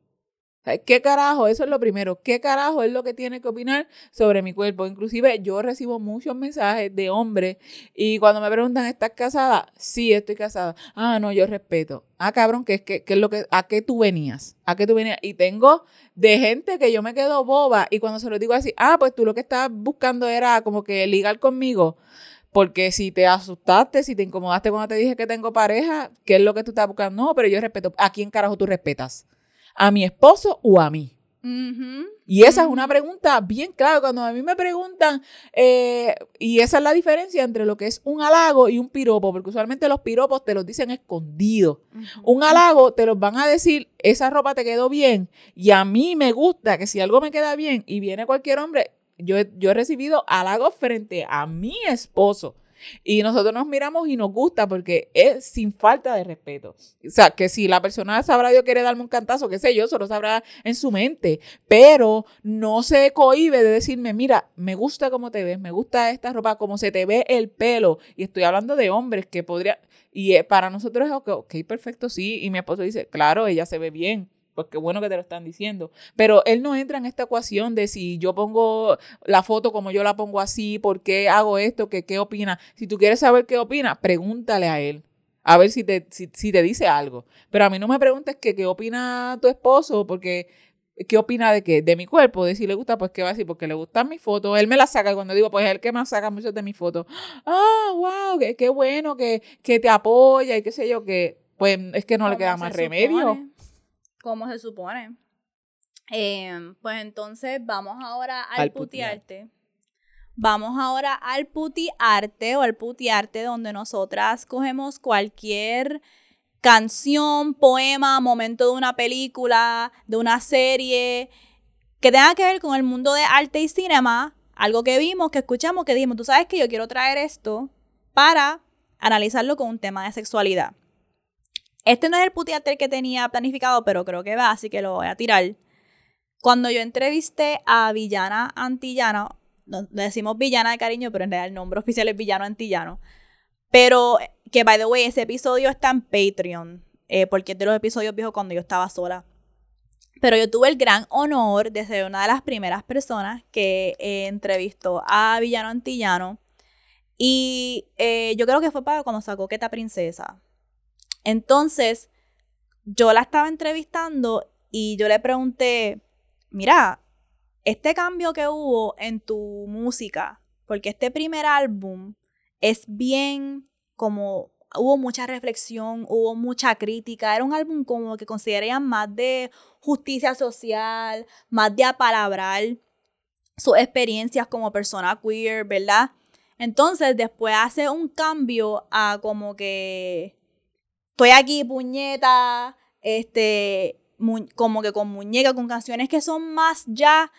¿Qué carajo? Eso es lo primero. ¿Qué carajo es lo que tiene que opinar sobre mi cuerpo? Inclusive yo recibo muchos mensajes de hombres y cuando me preguntan, ¿estás casada? Sí, estoy casada. Ah, no, yo respeto. Ah, cabrón, ¿qué, qué, qué es lo que, ¿a qué tú venías? ¿A qué tú venías? Y tengo de gente que yo me quedo boba y cuando se lo digo así, ah, pues tú lo que estabas buscando era como que ligar conmigo. Porque si te asustaste, si te incomodaste cuando te dije que tengo pareja, ¿qué es lo que tú estás buscando? No, pero yo respeto. ¿A quién carajo tú respetas? ¿A mi esposo o a mí? Uh-huh. Y esa uh-huh. es una pregunta bien clara. Cuando a mí me preguntan, eh, y esa es la diferencia entre lo que es un halago y un piropo, porque usualmente los piropos te los dicen escondidos. Uh-huh. Un halago te los van a decir, esa ropa te quedó bien, y a mí me gusta que si algo me queda bien y viene cualquier hombre, yo, yo he recibido halagos frente a mi esposo. Y nosotros nos miramos y nos gusta porque es sin falta de respeto. O sea, que si la persona sabrá Dios quiere darme un cantazo, qué sé yo, solo sabrá en su mente. Pero no se cohíbe de decirme, mira, me gusta cómo te ves, me gusta esta ropa, cómo se te ve el pelo. Y estoy hablando de hombres que podría... Y para nosotros es ok, okay perfecto, sí. Y mi esposo dice, claro, ella se ve bien. Pues qué bueno que te lo están diciendo. Pero él no entra en esta ecuación de si yo pongo la foto como yo la pongo así, ¿por qué hago esto? ¿Qué, qué opina? Si tú quieres saber qué opina, pregúntale a él. A ver si te, si, si te dice algo. Pero a mí no me preguntes que, qué opina tu esposo, porque ¿qué opina de qué? De mi cuerpo, de si le gusta, pues qué va a decir, porque le gustan mis fotos. Él me las saca cuando digo, pues es el que más saca muchas de mis fotos. Ah, wow, qué, qué bueno, que, que te apoya y qué sé yo, que pues es que no le queda más remedio. Como se supone. Eh, pues entonces vamos ahora al, al putearte. putearte. Vamos ahora al putearte o al putearte donde nosotras cogemos cualquier canción, poema, momento de una película, de una serie, que tenga que ver con el mundo de arte y cinema, algo que vimos, que escuchamos, que dijimos, tú sabes que yo quiero traer esto para analizarlo con un tema de sexualidad. Este no es el putearte que tenía planificado, pero creo que va, así que lo voy a tirar. Cuando yo entrevisté a Villano Antillano, le decimos Villana de cariño, pero en realidad el nombre oficial es Villano Antillano. Pero que, by the way, ese episodio está en Patreon, eh, porque es de los episodios viejos cuando yo estaba sola. Pero yo tuve el gran honor de ser una de las primeras personas que eh, entrevistó a Villano Antillano. Y eh, yo creo que fue para cuando sacó Quete Princesa. Entonces, yo la estaba entrevistando y yo le pregunté, mira, este cambio que hubo en tu música, porque este primer álbum es bien como, hubo mucha reflexión, hubo mucha crítica, era un álbum como que considerarían más de justicia social, más de apalabrar sus experiencias como persona queer, ¿verdad? Entonces, después hace un cambio a como que... Estoy aquí, puñeta, este, mu- como que con muñeca, con canciones que son más ya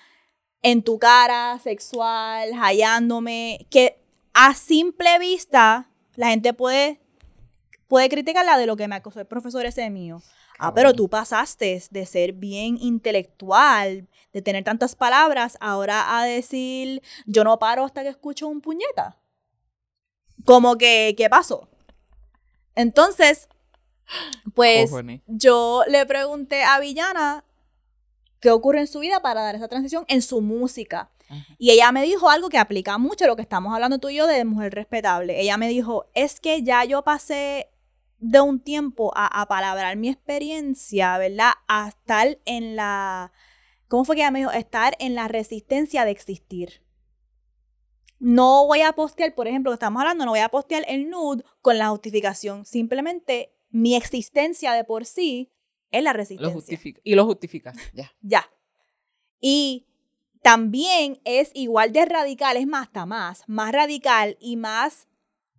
en tu cara, sexual, hallándome, que a simple vista la gente puede, puede criticarla de lo que me acusó el profesor ese mío. Ah, pero tú pasaste de ser bien intelectual, de tener tantas palabras, ahora a decir, yo no paro hasta que escucho un puñeta. Como que, ¿qué pasó? Entonces... Pues oh, yo le pregunté a Villana qué ocurre en su vida para dar esa transición en su música. Uh-huh. Y ella me dijo algo que aplica mucho a lo que estamos hablando tú y yo de mujer respetable. Ella me dijo, es que ya yo pasé de un tiempo a apalabrar mi experiencia, ¿verdad? A estar en la... ¿Cómo fue que ella me dijo? Estar en la resistencia de existir. No voy a postear, por ejemplo, que estamos hablando, no voy a postear el nude con la justificación. Simplemente mi existencia de por sí es la resistencia. Lo justifica. Y lo justifica. Ya. Ya. Y también es igual de radical, es más, está más, más radical y más,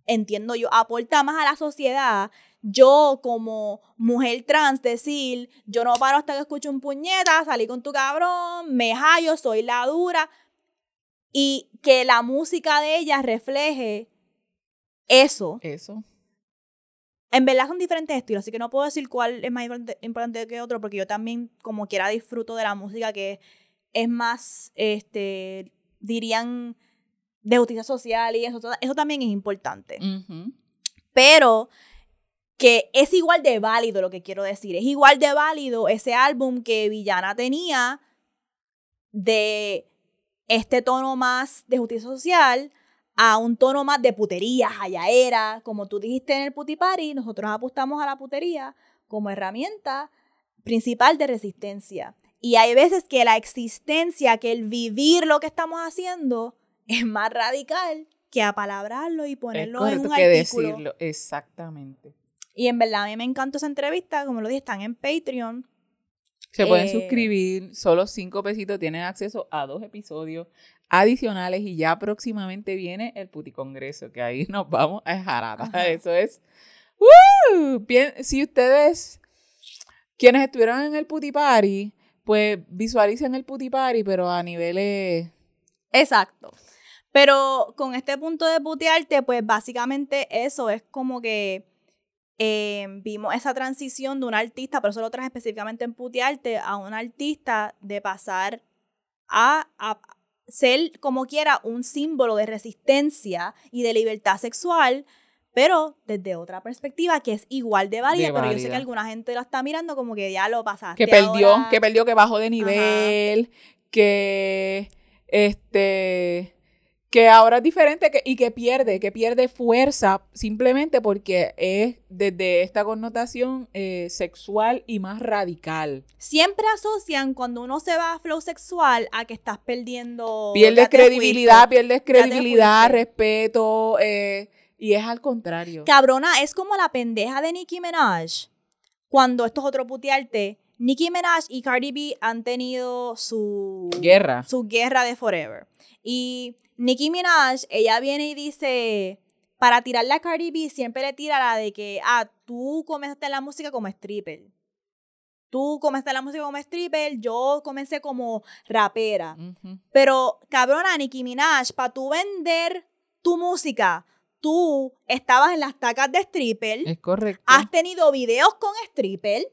entiendo yo, aporta más a la sociedad. Yo como mujer trans decir, yo no paro hasta que escucho un puñeta, salí con tu cabrón, me hallo, soy la dura. Y que la música de ella refleje eso. Eso. En verdad son diferentes estilos, así que no puedo decir cuál es más importante que otro, porque yo también, como quiera, disfruto de la música que es más, este, dirían, de justicia social y eso. Eso también es importante. Uh-huh. Pero que es igual de válido lo que quiero decir. Es igual de válido ese álbum que Villana tenía de este tono más de justicia social a un tono más de putería, jayaera, como tú dijiste en el Puti Party. Nosotros apostamos a la putería como herramienta principal de resistencia. Y hay veces que la existencia, que el vivir lo que estamos haciendo es más radical que apalabrarlo y ponerlo en un artículo. Es correcto que decirlo, exactamente. Y en verdad a mí me encantó esa entrevista, como lo dije, están en Patreon. Se pueden eh, suscribir, solo cinco pesitos, tienen acceso a dos episodios adicionales y ya próximamente viene el puticongreso, que ahí nos vamos a jarata. Ajá. Eso es. ¡Woo! Bien, si ustedes, quienes estuvieron en el Puti Party, pues visualicen el Puti Party, pero a niveles... Exacto. Pero con este punto de putearte, pues básicamente eso es como que... Eh, vimos esa transición de un artista, pero eso lo traje específicamente en putearte, a un artista de pasar a, a ser como quiera un símbolo de resistencia y de libertad sexual, pero desde otra perspectiva que es igual de válida, de pero válida. Yo sé que alguna gente lo está mirando como que ya lo pasaste, que perdió, ahora. que perdió, que bajó de nivel. Ajá. que este que ahora es diferente que, y que pierde, que pierde fuerza simplemente porque es desde esta connotación eh, sexual y más radical. Siempre asocian cuando uno se va a flow sexual a que estás perdiendo... Pierdes credibilidad, fuiste, pierdes credibilidad, respeto, eh, y es al contrario. Cabrona, es como la pendeja de Nicki Minaj. Cuando esto es otro putearte, Nicki Minaj y Cardi B han tenido su... Guerra. Su guerra de forever. Y... Nicki Minaj, ella viene y dice, para tirarle a Cardi B, siempre le tira la de que, ah, tú comenzaste en la música como stripper. Tú comenzaste en la música como stripper, yo comencé como rapera. Uh-huh. Pero, cabrona, Nicki Minaj, para tú vender tu música, tú estabas en las tacas de stripper. Es correcto. Has tenido videos con stripper.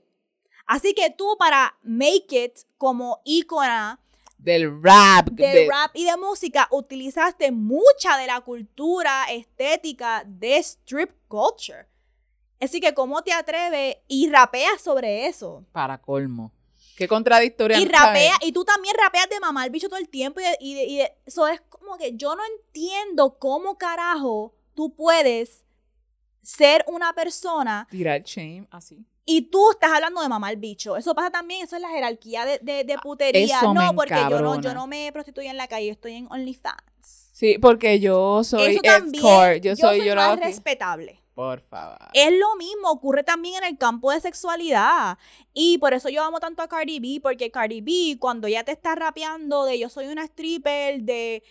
Así que tú, para make it como ícona, del rap. Del de... rap y de música, utilizaste mucha de la cultura estética de strip culture. Así que, ¿cómo te atreves? Y rapeas sobre eso. Para colmo. Qué contradictoria. Y rapea, y tú también rapeas de mamar bicho todo el tiempo. Y, de, y, de, y de, eso es como que yo no entiendo cómo carajo tú puedes ser una persona. Tirar shame así. Y tú estás hablando de mamar bicho. Eso pasa también, eso es la jerarquía de, de, de putería. Eso no, porque yo no, yo no me prostituyo en la calle, yo estoy en OnlyFans. Sí, porque yo soy escort, yo, yo soy, soy más respetable. Por favor. Es lo mismo, ocurre también en el campo de sexualidad. Y por eso yo amo tanto a Cardi B, porque Cardi B, cuando ella te está rapeando de yo soy una stripper, de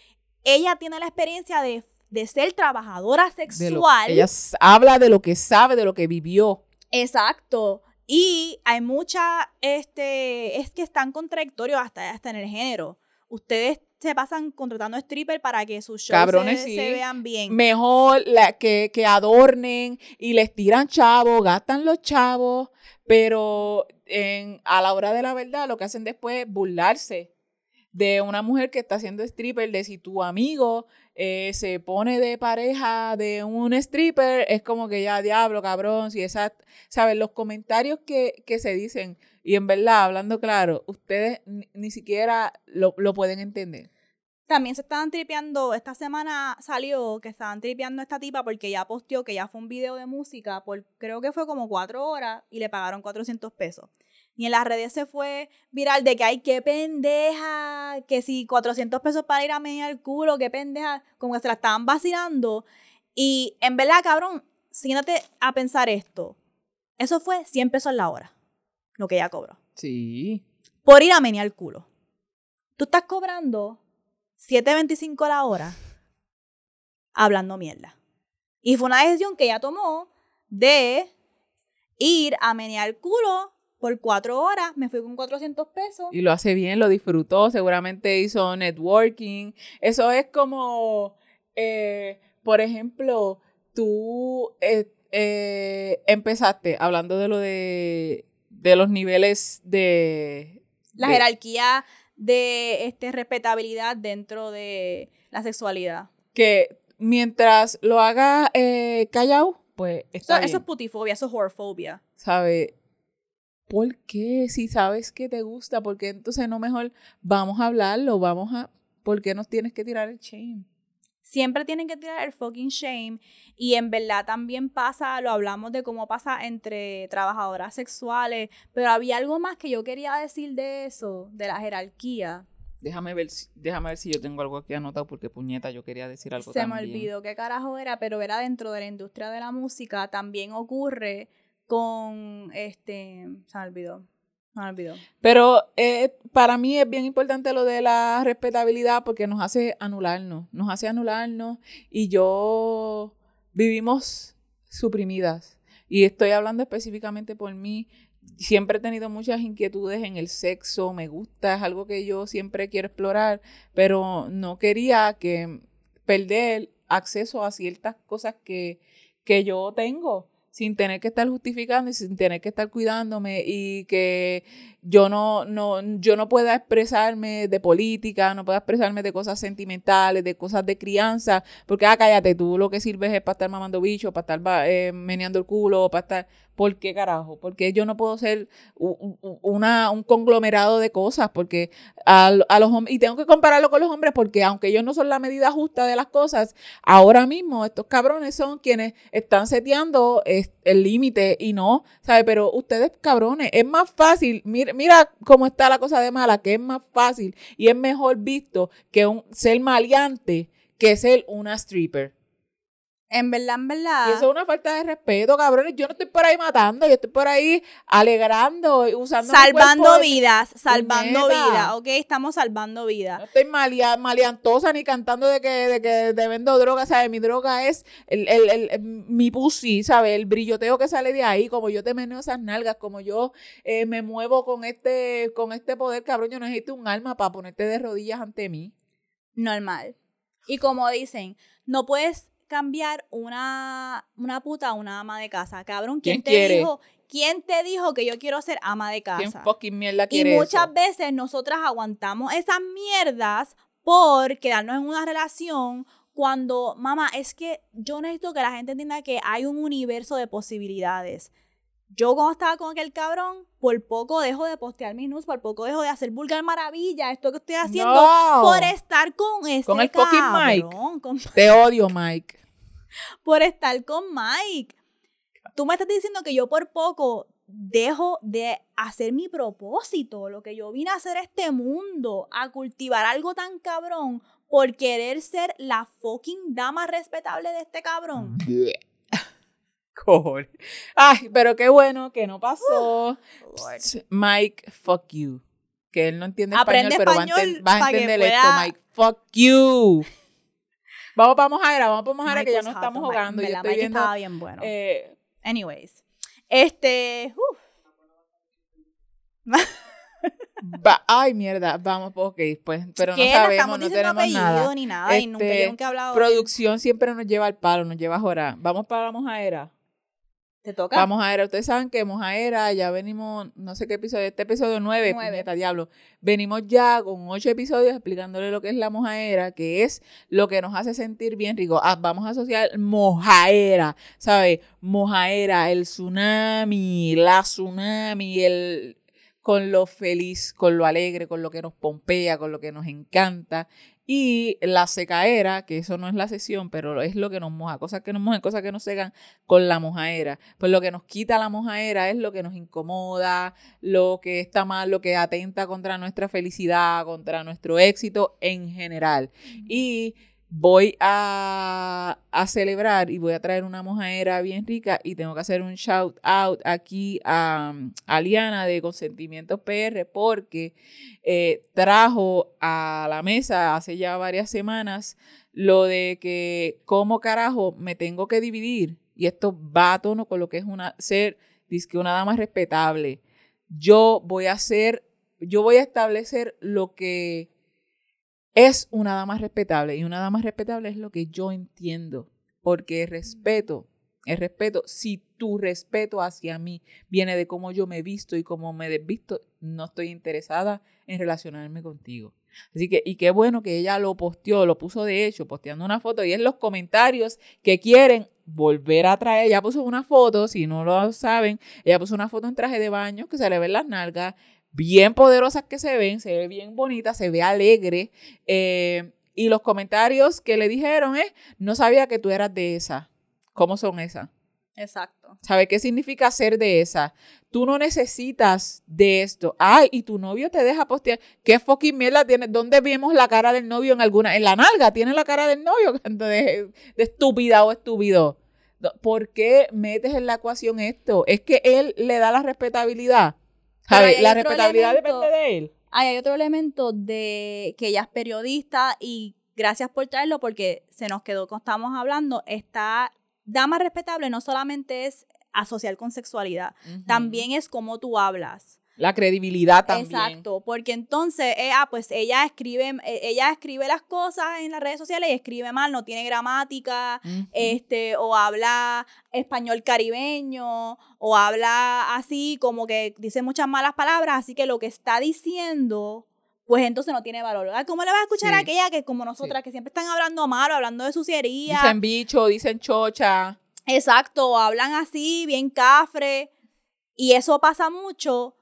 ella tiene la experiencia de, de ser trabajadora sexual. De lo, ella habla de lo que sabe, de lo que vivió. Exacto. Y hay mucha, este, es que están contradictorios hasta, hasta en el género. Ustedes se pasan contratando stripper para que sus shows Cabrones, se, sí. se vean bien. Mejor la, que, que adornen y les tiran chavos, gastan los chavos, pero en, a la hora de la verdad lo que hacen después es burlarse de una mujer que está haciendo stripper, de si tu amigo eh, se pone de pareja de un stripper, es como que ya, diablo, cabrón, si esa, ¿sabes? Los comentarios que, que se dicen, y en verdad, hablando claro, ustedes ni, ni siquiera lo, lo pueden entender. También se estaban tripeando, esta semana salió que estaban tripeando a esta tipa porque ya posteó que ya fue un video de música por, creo que fue como cuatro horas, y le pagaron cuatrocientos pesos. ni en las redes se fue viral de que, ay, qué pendeja, que si cuatrocientos pesos para ir a medir el culo, qué pendeja, como que se la estaban vacilando. Y en verdad, cabrón, siéntate a pensar esto. Eso fue cien pesos la hora, lo que ella cobró. Sí. Por ir a menear el culo. Tú estás cobrando siete veinticinco la hora hablando mierda. Y fue una decisión que ella tomó de ir a menear el culo por cuatro horas. Me fui con cuatrocientos pesos. Y lo hace bien, lo disfrutó, seguramente hizo networking. Eso es como, eh, por ejemplo, tú eh, eh, empezaste hablando de lo de, de los niveles de... La de, jerarquía de este, respetabilidad dentro de la sexualidad. Que mientras lo haga eh, callado, pues está o sea, bien. Eso es putifobia, eso es horrorfobia. ¿Sabe? ¿Por qué? Si sabes que te gusta, ¿por qué entonces no mejor vamos a hablarlo? Vamos a... ¿Por qué nos tienes que tirar el shame? Siempre tienen que tirar el fucking shame. Y en verdad también pasa, lo hablamos de cómo pasa entre trabajadoras sexuales, pero había algo más que yo quería decir de eso, de la jerarquía. Déjame ver, déjame ver si yo tengo algo aquí anotado, porque puñeta, yo quería decir algo también. Se me olvidó qué carajo era, pero era dentro de la industria de la música, también ocurre con, este, se me olvidó, se me olvidó. Pero eh, para mí es bien importante lo de la respetabilidad, porque nos hace anularnos, nos hace anularnos, y yo vivimos suprimidas, y estoy hablando específicamente por mí. Siempre he tenido muchas inquietudes en el sexo, me gusta, es algo que yo siempre quiero explorar, pero no quería que perder acceso a ciertas cosas que, que yo tengo, sin tener que estar justificando y sin tener que estar cuidándome, y que yo no, no, yo no pueda expresarme de política, no pueda expresarme de cosas sentimentales, de cosas de crianza, porque, ah, cállate, tú lo que sirves es para estar mamando bichos, para estar eh, meneando el culo, para estar... ¿Por qué carajo? Porque yo no puedo ser una, un conglomerado de cosas, porque a, a los hombres, y tengo que compararlo con los hombres, porque aunque ellos no son la medida justa de las cosas, ahora mismo estos cabrones son quienes están seteando el límite y no, ¿sabes? Pero ustedes, cabrones, es más fácil, mira, mira cómo está la cosa de mala, que es más fácil y es mejor visto que un, ser maleante que ser una stripper. En verdad, en verdad. Y eso es una falta de respeto, cabrones. Yo no estoy por ahí matando, yo estoy por ahí alegrando, usando salvando vidas, de... salvando vidas, ¿ok? Estamos salvando vidas. No estoy malia, maleantosa ni cantando de que, de que te vendo droga, ¿sabes? Mi droga es el, el, el, el, mi pussy, ¿sabes? El brilloteo que sale de ahí, como yo te meneo esas nalgas, como yo eh, me muevo con este, con este poder, cabrón. Yo necesito un alma para ponerte de rodillas ante mí. Normal. Y como dicen, no puedes... cambiar una, una puta a una ama de casa. Cabrón, ¿quién, ¿Quién te quiere? dijo? ¿Quién te dijo que yo quiero ser ama de casa? ¿Quién fucking mierda quiere Y muchas eso? veces nosotras aguantamos esas mierdas por quedarnos en una relación cuando, mamá, es que yo necesito que la gente entienda que hay un universo de posibilidades. Yo cuando estaba con aquel cabrón, por poco dejo de postear mis news, por poco dejo de hacer Vulgar Maravilla, esto que estoy haciendo, no. por estar con ese cabrón. Con el cabrón, fucking Mike. Con... Te odio, Mike. Por estar con Mike. Tú me estás diciendo que yo por poco dejo de hacer mi propósito, lo que yo vine a hacer a este mundo, a cultivar algo tan cabrón por querer ser la fucking dama respetable de este cabrón. Cojones. Ay, pero qué bueno que no pasó. Uh, Mike, fuck you. Que él no entiende español, español, pero va a enten- vas a entender esto, pueda... Mike. Fuck you. Vamos para Mojara, vamos para Mojara, que ya no hot, estamos jugando. Yo estoy Mike viendo, estaba bien bueno. Eh, Anyways. Este. Uh. Va, ay, mierda. Vamos, ok, pues. Pero no sabemos, no tenemos nada. Ni nada este, y nunca, yo nunca he hablado producción de... siempre nos lleva al palo, nos lleva a jorar. Vamos para Mojara. ¿Te toca? Vamos a ver, ustedes saben que Mojara, ya venimos, no sé qué episodio, este episodio nueve, puñeta, diablo, venimos ya con ocho episodios explicándole lo que es la Mojara, que es lo que nos hace sentir bien rico. Ah, vamos a asociar Mojara, ¿sabes? Mojara, el tsunami, la tsunami, el... con lo feliz, con lo alegre, con lo que nos pompea, con lo que nos encanta. Y la secaera, que eso no es la sesión, pero es lo que nos moja, cosas que nos mojan, cosas que nos secan con la mojaera. Pues lo que nos quita la mojaera es lo que nos incomoda, lo que está mal, lo que atenta contra nuestra felicidad, contra nuestro éxito en general. Y voy a, a celebrar y voy a traer una mojaera bien rica y tengo que hacer un shout out aquí a Aliana de Consentimiento P R porque eh, trajo a la mesa hace ya varias semanas lo de que cómo carajo me tengo que dividir, y esto va a tono con lo que es una ser dizque una dama respetable. Yo voy a hacer, yo voy a establecer lo que es una dama respetable, y una dama respetable es lo que yo entiendo, porque el respeto, el respeto, si tu respeto hacia mí viene de cómo yo me visto y cómo me desvisto, no estoy interesada en relacionarme contigo. Así que, y qué bueno que ella lo posteó, lo puso de hecho, posteando una foto, y es los comentarios que quieren volver a traer. Ella puso una foto, si no lo saben, ella puso una foto en traje de baño que se le ven las nalgas, bien poderosas que se ven, se ve bien bonita, se ve alegre. Eh, y los comentarios que le dijeron es, no sabía que tú eras de esa. ¿Cómo son esas? Exacto. ¿Sabes qué significa ser de esa? Tú no necesitas de esto. Ay, y tu novio te deja postear. ¿Qué fucking mierda tienes? ¿Dónde vimos la cara del novio en alguna? En la nalga tienes la cara del novio de, de estúpida o estúpido. ¿Por qué metes en la ecuación esto? ¿Es que él le da la respetabilidad? ¿Sabes? La respetabilidad elemento, depende de él. Hay otro elemento de que ella es periodista, y gracias por traerlo porque se nos quedó cuando estábamos hablando. Esta dama respetable no solamente es asociar con sexualidad, uh-huh. también es cómo tú hablas. La credibilidad también. Exacto, porque entonces, eh, ah, pues ella escribe, eh, ella escribe las cosas en las redes sociales y escribe mal, no tiene gramática, uh-huh. este, o habla español caribeño, o habla así como que dice muchas malas palabras, así que lo que está diciendo, pues entonces no tiene valor. Ay, ¿cómo le vas a escuchar sí. a aquella que como nosotras, sí. que siempre están hablando mal, hablando de suciería? Dicen bicho, dicen chocha. Exacto, hablan así, bien cafre, y eso pasa mucho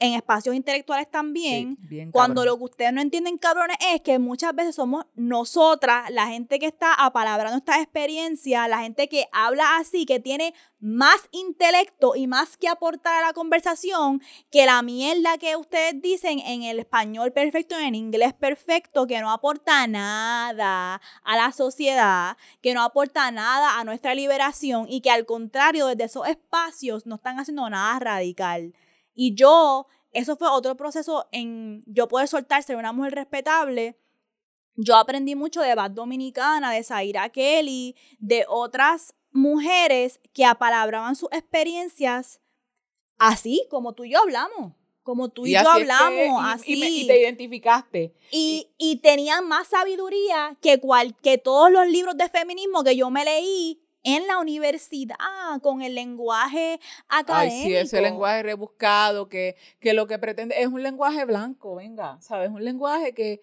en espacios intelectuales también, sí, cuando lo que ustedes no entienden, cabrones, es que muchas veces somos nosotras, la gente que está apalabrando esta experiencia, la gente que habla así, que tiene más intelecto y más que aportar a la conversación que la mierda que ustedes dicen en el español perfecto, en el inglés perfecto, que no aporta nada a la sociedad, que no aporta nada a nuestra liberación, y que al contrario, desde esos espacios no están haciendo nada radical. Y yo, eso fue otro proceso en yo poder soltarse de una mujer respetable. Yo aprendí mucho de Bad Dominicana, de Zaira Kelly, de otras mujeres que apalabraban sus experiencias así, como tú y yo hablamos. Como tú y, y yo hablamos, es que, y, así. Y, me, y te identificaste. Y, y, y tenían más sabiduría que, cual, que todos los libros de feminismo que yo me leí en la universidad, ah, con el lenguaje académico. Ay, sí, ese lenguaje rebuscado que, que lo que pretende es un lenguaje blanco, venga, ¿sabes? Un lenguaje que,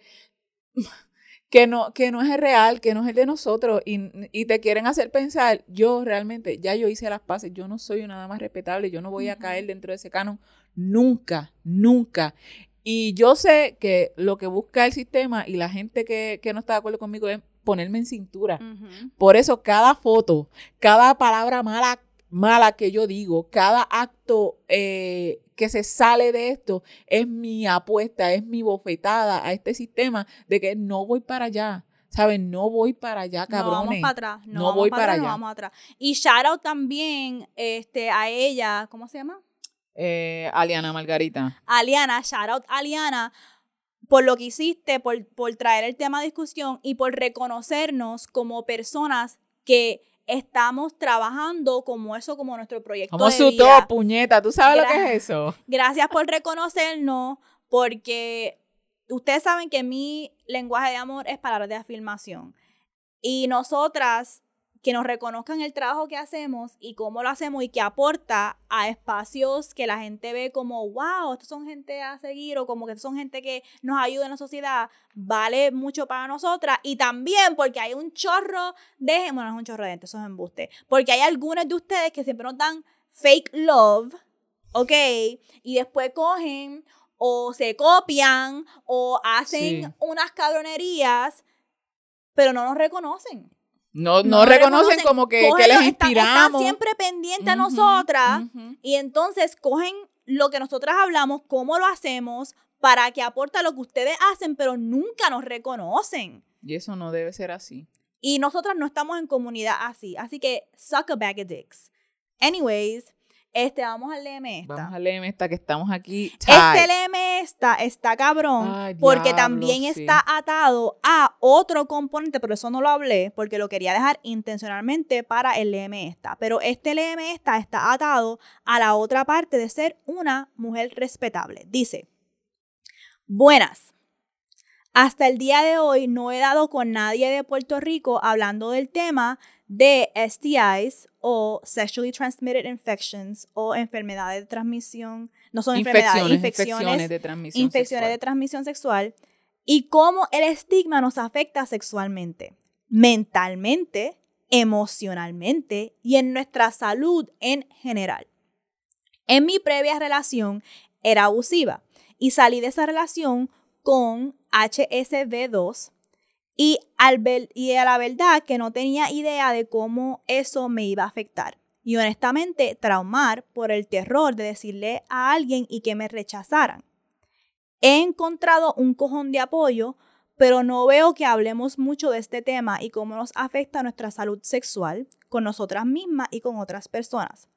que, no, que no es el real, que no es el de nosotros, y, y te quieren hacer pensar, yo realmente, ya yo hice las paces, yo no soy una dama respetable, yo no voy a caer dentro de ese canon nunca, nunca. Y yo sé que lo que busca el sistema y la gente que, que no está de acuerdo conmigo es ponerme en cintura. Uh-huh. Por eso cada foto, cada palabra mala, mala que yo digo, cada acto eh, que se sale de esto es mi apuesta, es mi bofetada a este sistema de que no voy para allá. ¿Saben? No voy para allá, cabrones. No vamos para atrás. No, no vamos voy para, para allá. No vamos atrás. Y shout out también este, a ella, ¿cómo se llama? Eh, Aliana Margarita. Aliana, shout out Aliana, por lo que hiciste, por, por traer el tema a discusión y por reconocernos como personas que estamos trabajando como eso, como nuestro proyecto como de su vida. Como su top, puñeta, ¿tú sabes Gra- lo que es eso? Gracias por reconocernos, porque ustedes saben que mi lenguaje de amor es palabras de afirmación. Y nosotras, que nos reconozcan el trabajo que hacemos y cómo lo hacemos y que aporta a espacios que la gente ve como, wow, estos son gente a seguir, o como que estos son gente que nos ayuda en la sociedad, vale mucho para nosotras. Y también porque hay un chorro de, bueno, no es un chorro de gente, eso es embuste, porque hay algunos de ustedes que siempre nos dan fake love, ¿ok? Y después cogen o se copian o hacen sí. unas cabronerías, pero no nos reconocen. No, no, no reconocen, reconocen como que, cogen, que les inspiramos. Están, están siempre pendientes uh-huh, a nosotras uh-huh. y entonces cogen lo que nosotras hablamos, cómo lo hacemos, para que aporta lo que ustedes hacen, pero nunca nos reconocen. Y eso no debe ser así. Y nosotras no estamos en comunidad así. Así que, suck a bag of dicks. Anyways, este, vamos al L M esta. Vamos al L M esta, que estamos aquí. Tight. Este L M esta está cabrón, ay, porque diablo, también sí. está atado a otro componente, pero eso no lo hablé, porque lo quería dejar intencionalmente para el L M esta. Pero este L M esta está atado a la otra parte de ser una mujer respetable. Dice, buenas. Hasta el día de hoy no he dado con nadie de Puerto Rico hablando del tema de S T Is o Sexually Transmitted Infections o enfermedades de transmisión, no son enfermedades, infecciones, infecciones, de, transmisión infecciones de transmisión sexual y cómo el estigma nos afecta sexualmente, mentalmente, emocionalmente y en nuestra salud en general. En mi previa relación era abusiva y salí de esa relación con H S V dos y, al ver, y a la verdad que no tenía idea de cómo eso me iba a afectar y honestamente traumar por el terror de decirle a alguien y que me rechazaran. He encontrado un cojón de apoyo, pero no veo que hablemos mucho de este tema y cómo nos afecta nuestra salud sexual con nosotras mismas y con otras personas.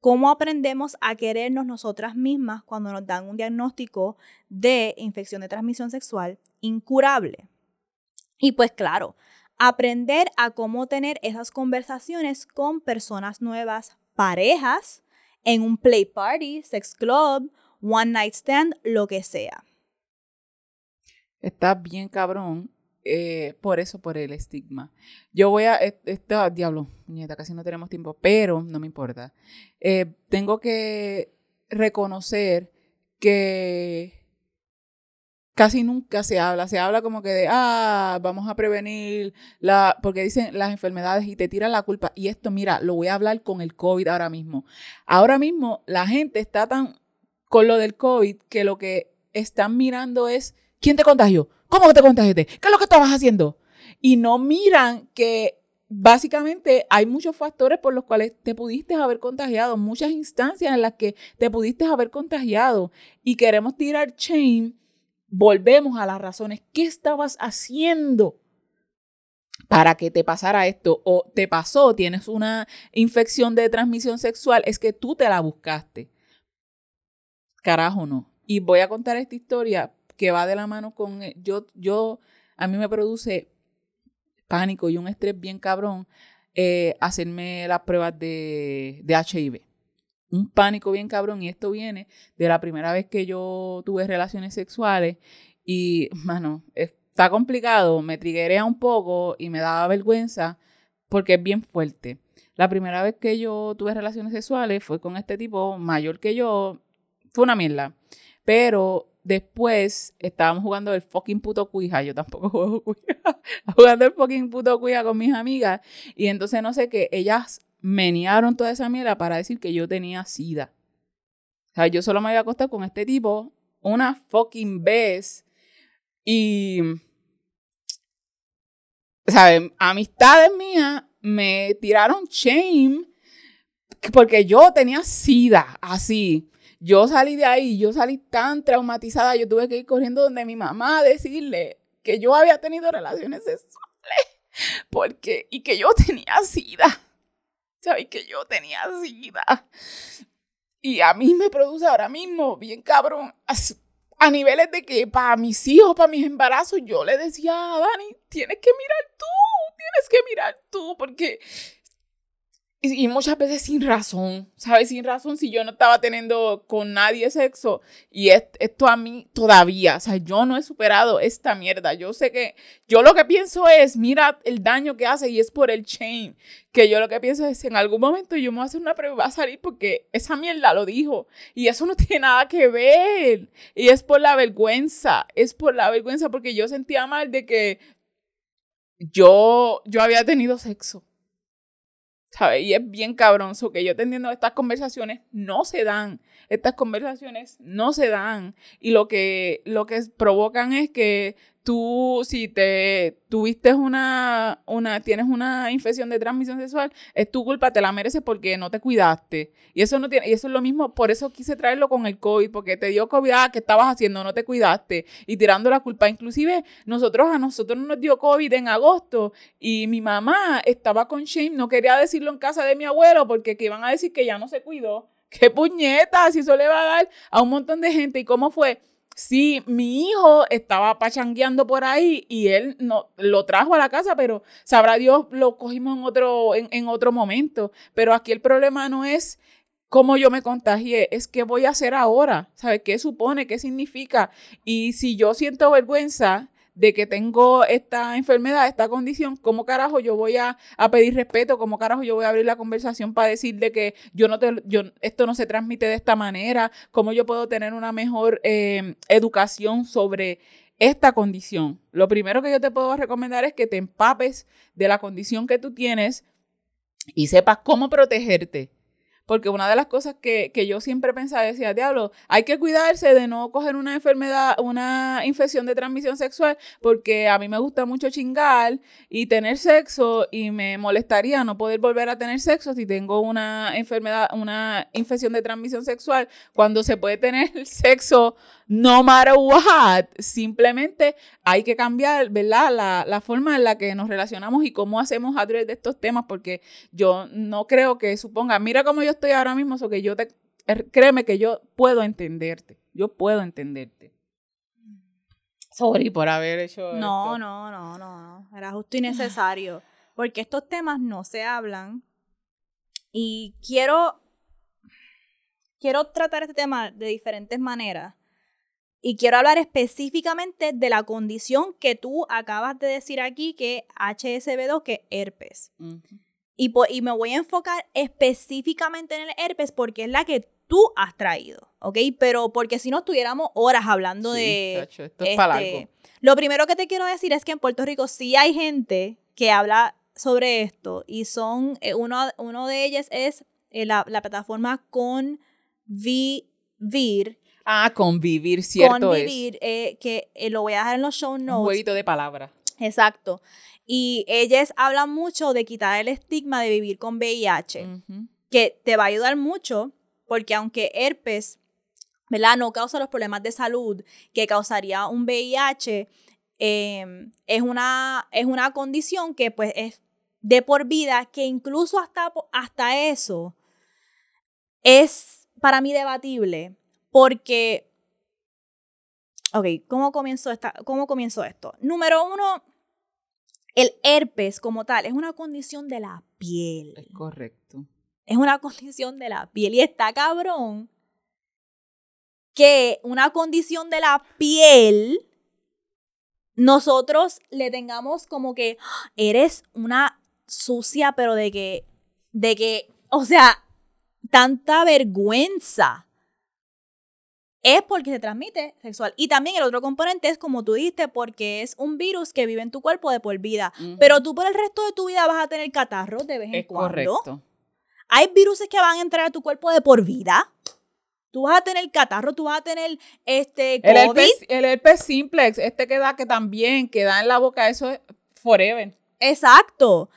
¿Cómo aprendemos a querernos nosotras mismas cuando nos dan un diagnóstico de infección de transmisión sexual incurable? Y pues claro, aprender a cómo tener esas conversaciones con personas nuevas, parejas, en un play party, sex club, one night stand, lo que sea. Está bien cabrón. Eh, por eso, por el estigma. Yo voy a... Esta, diablo, nieta, casi no tenemos tiempo, pero no me importa. Eh, tengo que reconocer que casi nunca se habla. Se habla como que de, ah, vamos a prevenir, la, porque dicen las enfermedades y te tiran la culpa. Y esto, mira, lo voy a hablar con el COVID ahora mismo. Ahora mismo la gente está tan con lo del COVID que lo que están mirando es, ¿quién te contagió? ¿Cómo que te contagiaste? ¿Qué es lo que estabas haciendo? Y no miran que básicamente hay muchos factores por los cuales te pudiste haber contagiado, muchas instancias en las que te pudiste haber contagiado y queremos tirar shame. Volvemos a las razones. ¿Qué estabas haciendo para que te pasara esto? O te pasó, tienes una infección de transmisión sexual, es que tú te la buscaste. Carajo, no. Y voy a contar esta historia que va de la mano con... Yo, yo, a mí me produce pánico y un estrés bien cabrón eh, hacerme las pruebas de, de H I V. Un pánico bien cabrón. Y esto viene de la primera vez que yo tuve relaciones sexuales. Y, mano, está complicado. Me triguea un poco y me daba vergüenza porque es bien fuerte. La primera vez que yo tuve relaciones sexuales fue con este tipo mayor que yo. Fue una mierda. Pero... Después estábamos jugando el fucking puto cuija. Yo tampoco juego cuija. Jugando el fucking puto cuija con mis amigas. Y entonces no sé qué. Ellas menearon toda esa mierda para decir que yo tenía sida. O sea, yo solo me había acostado con este tipo una fucking vez. Y, ¿saben? Amistades mías me tiraron shame porque yo tenía sida. Así. Yo salí de ahí, yo salí tan traumatizada, yo tuve que ir corriendo donde mi mamá a decirle que yo había tenido relaciones sexuales porque, y que yo tenía sida, ¿sabes? Que yo tenía sida. Y a mí me produce ahora mismo, bien cabrón, a niveles de que para mis hijos, para mis embarazos, yo le decía, Dani, tienes que mirar tú, tienes que mirar tú, porque... Y muchas veces sin razón, ¿sabes? Sin razón, si yo no estaba teniendo con nadie sexo. Y esto a mí todavía, o sea, yo no he superado esta mierda. Yo sé que, yo lo que pienso es, mira el daño que hace y es por el shame. Que yo lo que pienso es, en algún momento yo me voy a hacer una prueba y va a salir porque esa mierda lo dijo. Y eso no tiene nada que ver. Y es por la vergüenza, es por la vergüenza porque yo sentía mal de que yo, yo había tenido sexo. ¿Sabes? Y es bien cabronzo que yo teniendo estas conversaciones no se dan. estas conversaciones no se dan y lo que, lo que provocan es que tú, si te tuviste una, una, tienes una infección de transmisión sexual, es tu culpa, te la mereces porque no te cuidaste. Y eso no tiene, y eso es lo mismo, por eso quise traerlo con el COVID, porque te dio COVID, ah, ¿qué estabas haciendo? No te cuidaste. Y tirando la culpa. Inclusive, nosotros, a nosotros nos dio COVID en agosto, y mi mamá estaba con shame, no quería decirlo en casa de mi abuelo, porque que iban a decir que ya no se cuidó. ¡Qué puñetas! Si eso le va a dar a un montón de gente. ¿Y cómo fue? Sí, mi hijo estaba pachangueando por ahí y él no, lo trajo a la casa, pero sabrá Dios, lo cogimos en otro, en, en otro momento. Pero aquí el problema no es cómo yo me contagié, es qué voy a hacer ahora, ¿sabes? ¿Qué supone? ¿Qué significa? Y si yo siento vergüenza de que tengo esta enfermedad, esta condición, ¿cómo carajo yo voy a, a pedir respeto? ¿Cómo carajo yo voy a abrir la conversación para decirle que yo no te, yo, esto no se transmite de esta manera? ¿Cómo yo puedo tener una mejor eh, educación sobre esta condición? Lo primero que yo te puedo recomendar es que te empapes de la condición que tú tienes y sepas cómo protegerte. Porque una de las cosas que, que yo siempre pensaba, decía, diablo, hay que cuidarse de no coger una enfermedad, una infección de transmisión sexual, porque a mí me gusta mucho chingar y tener sexo, y me molestaría no poder volver a tener sexo si tengo una enfermedad, una infección de transmisión sexual, cuando se puede tener sexo no matter what. Simplemente hay que cambiar, ¿verdad?, la, la forma en la que nos relacionamos y cómo hacemos address de estos temas, porque yo no creo que suponga, mira cómo yo estoy ahora mismo, so que yo te, créeme que yo puedo entenderte, yo puedo entenderte. Sorry por haber hecho no, esto. No, no, no, no, era justo y necesario, porque estos temas no se hablan y quiero, quiero tratar este tema de diferentes maneras y quiero hablar específicamente de la condición que tú acabas de decir aquí, que H S V dos, que es herpes. Uh-huh. Y, po- y me voy a enfocar específicamente en el herpes porque es la que tú has traído, ¿ok? Pero porque si no estuviéramos horas hablando sí, de... Tacho, esto es este, para largo. Lo primero que te quiero decir es que en Puerto Rico sí hay gente que habla sobre esto y son... Eh, uno, uno de ellos es eh, la, la plataforma Convivir. Ah, Convivir, cierto Convivir, es. Convivir, eh, que eh, lo voy a dejar en los show notes. Un jueguito de palabras. Exacto. Y ellas hablan mucho de quitar el estigma de vivir con V I H, uh-huh. que te va a ayudar mucho porque aunque herpes, ¿verdad?, no causa los problemas de salud que causaría un V I H, eh, es, una, es una condición que pues es de por vida, que incluso hasta, hasta eso es para mí debatible porque... Ok, ¿cómo comienzo, esta, ¿cómo comienzo esto? Número uno, el herpes como tal es una condición de la piel. Es correcto. Es una condición de la piel. Y está cabrón que una condición de la piel nosotros le tengamos como que ¡oh! eres una sucia, pero de que, de que, o sea, tanta vergüenza. Es porque se transmite sexual. Y también el otro componente es, como tú dijiste, porque es un virus que vive en tu cuerpo de por vida. Uh-huh. Pero tú por el resto de tu vida vas a tener catarro de vez en cuando. Es correcto. Hay viruses que van a entrar a tu cuerpo de por vida. Tú vas a tener catarro, tú vas a tener este COVID. El herpes, el herpes simplex, este que da, que también queda en la boca, eso es forever. Exacto.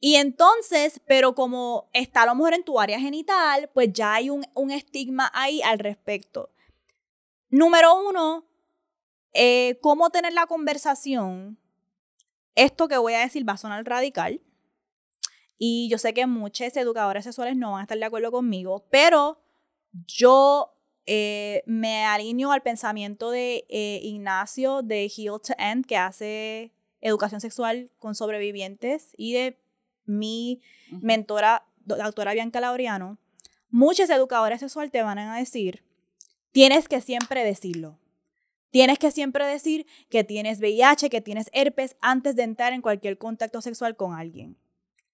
Y entonces, pero como está a lo mejor en tu área genital, pues ya hay un, un estigma ahí al respecto. Número uno, eh, cómo tener la conversación. Esto que voy a decir va a sonar radical. Y yo sé que muchas educadoras sexuales no van a estar de acuerdo conmigo, pero yo eh, me alineo al pensamiento de eh, Ignacio de Heal to End, que hace educación sexual con sobrevivientes, y de mi mentora, la doctora Bianca Lauriano. Muchas educadoras sexuales te van a decir... Tienes que siempre decirlo. Tienes que siempre decir que tienes V I H, que tienes herpes antes de entrar en cualquier contacto sexual con alguien.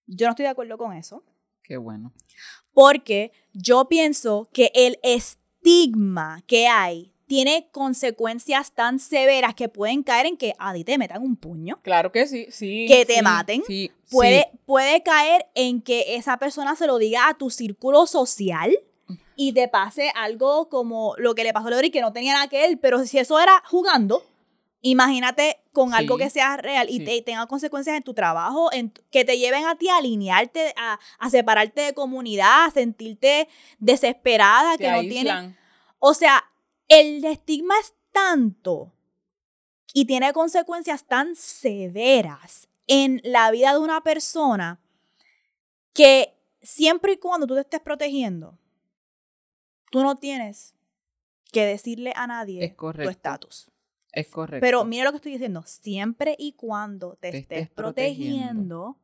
Yo no estoy de acuerdo con eso. Qué bueno. Porque yo pienso que el estigma que hay tiene consecuencias tan severas que pueden caer en que a ti te metan un puño. Claro que sí, sí. Que te sí, maten. Sí, puede, sí. puede caer en que esa persona se lo diga a tu círculo social. y te pase algo como lo que le pasó a Lori, que no tenía nada que ver, pero si eso era jugando, imagínate con sí, algo que sea real y, sí. te, y tenga consecuencias en tu trabajo, en, que te lleven a ti a alinearte, a, a separarte de comunidad, a sentirte desesperada, te que aíslan. No tienes... O sea, el estigma es tanto y tiene consecuencias tan severas en la vida de una persona que siempre y cuando tú te estés protegiendo, tú no tienes que decirle a nadie tu estatus. Es correcto. Pero mira lo que estoy diciendo, siempre y cuando te, te estés, estés protegiendo, protegiendo,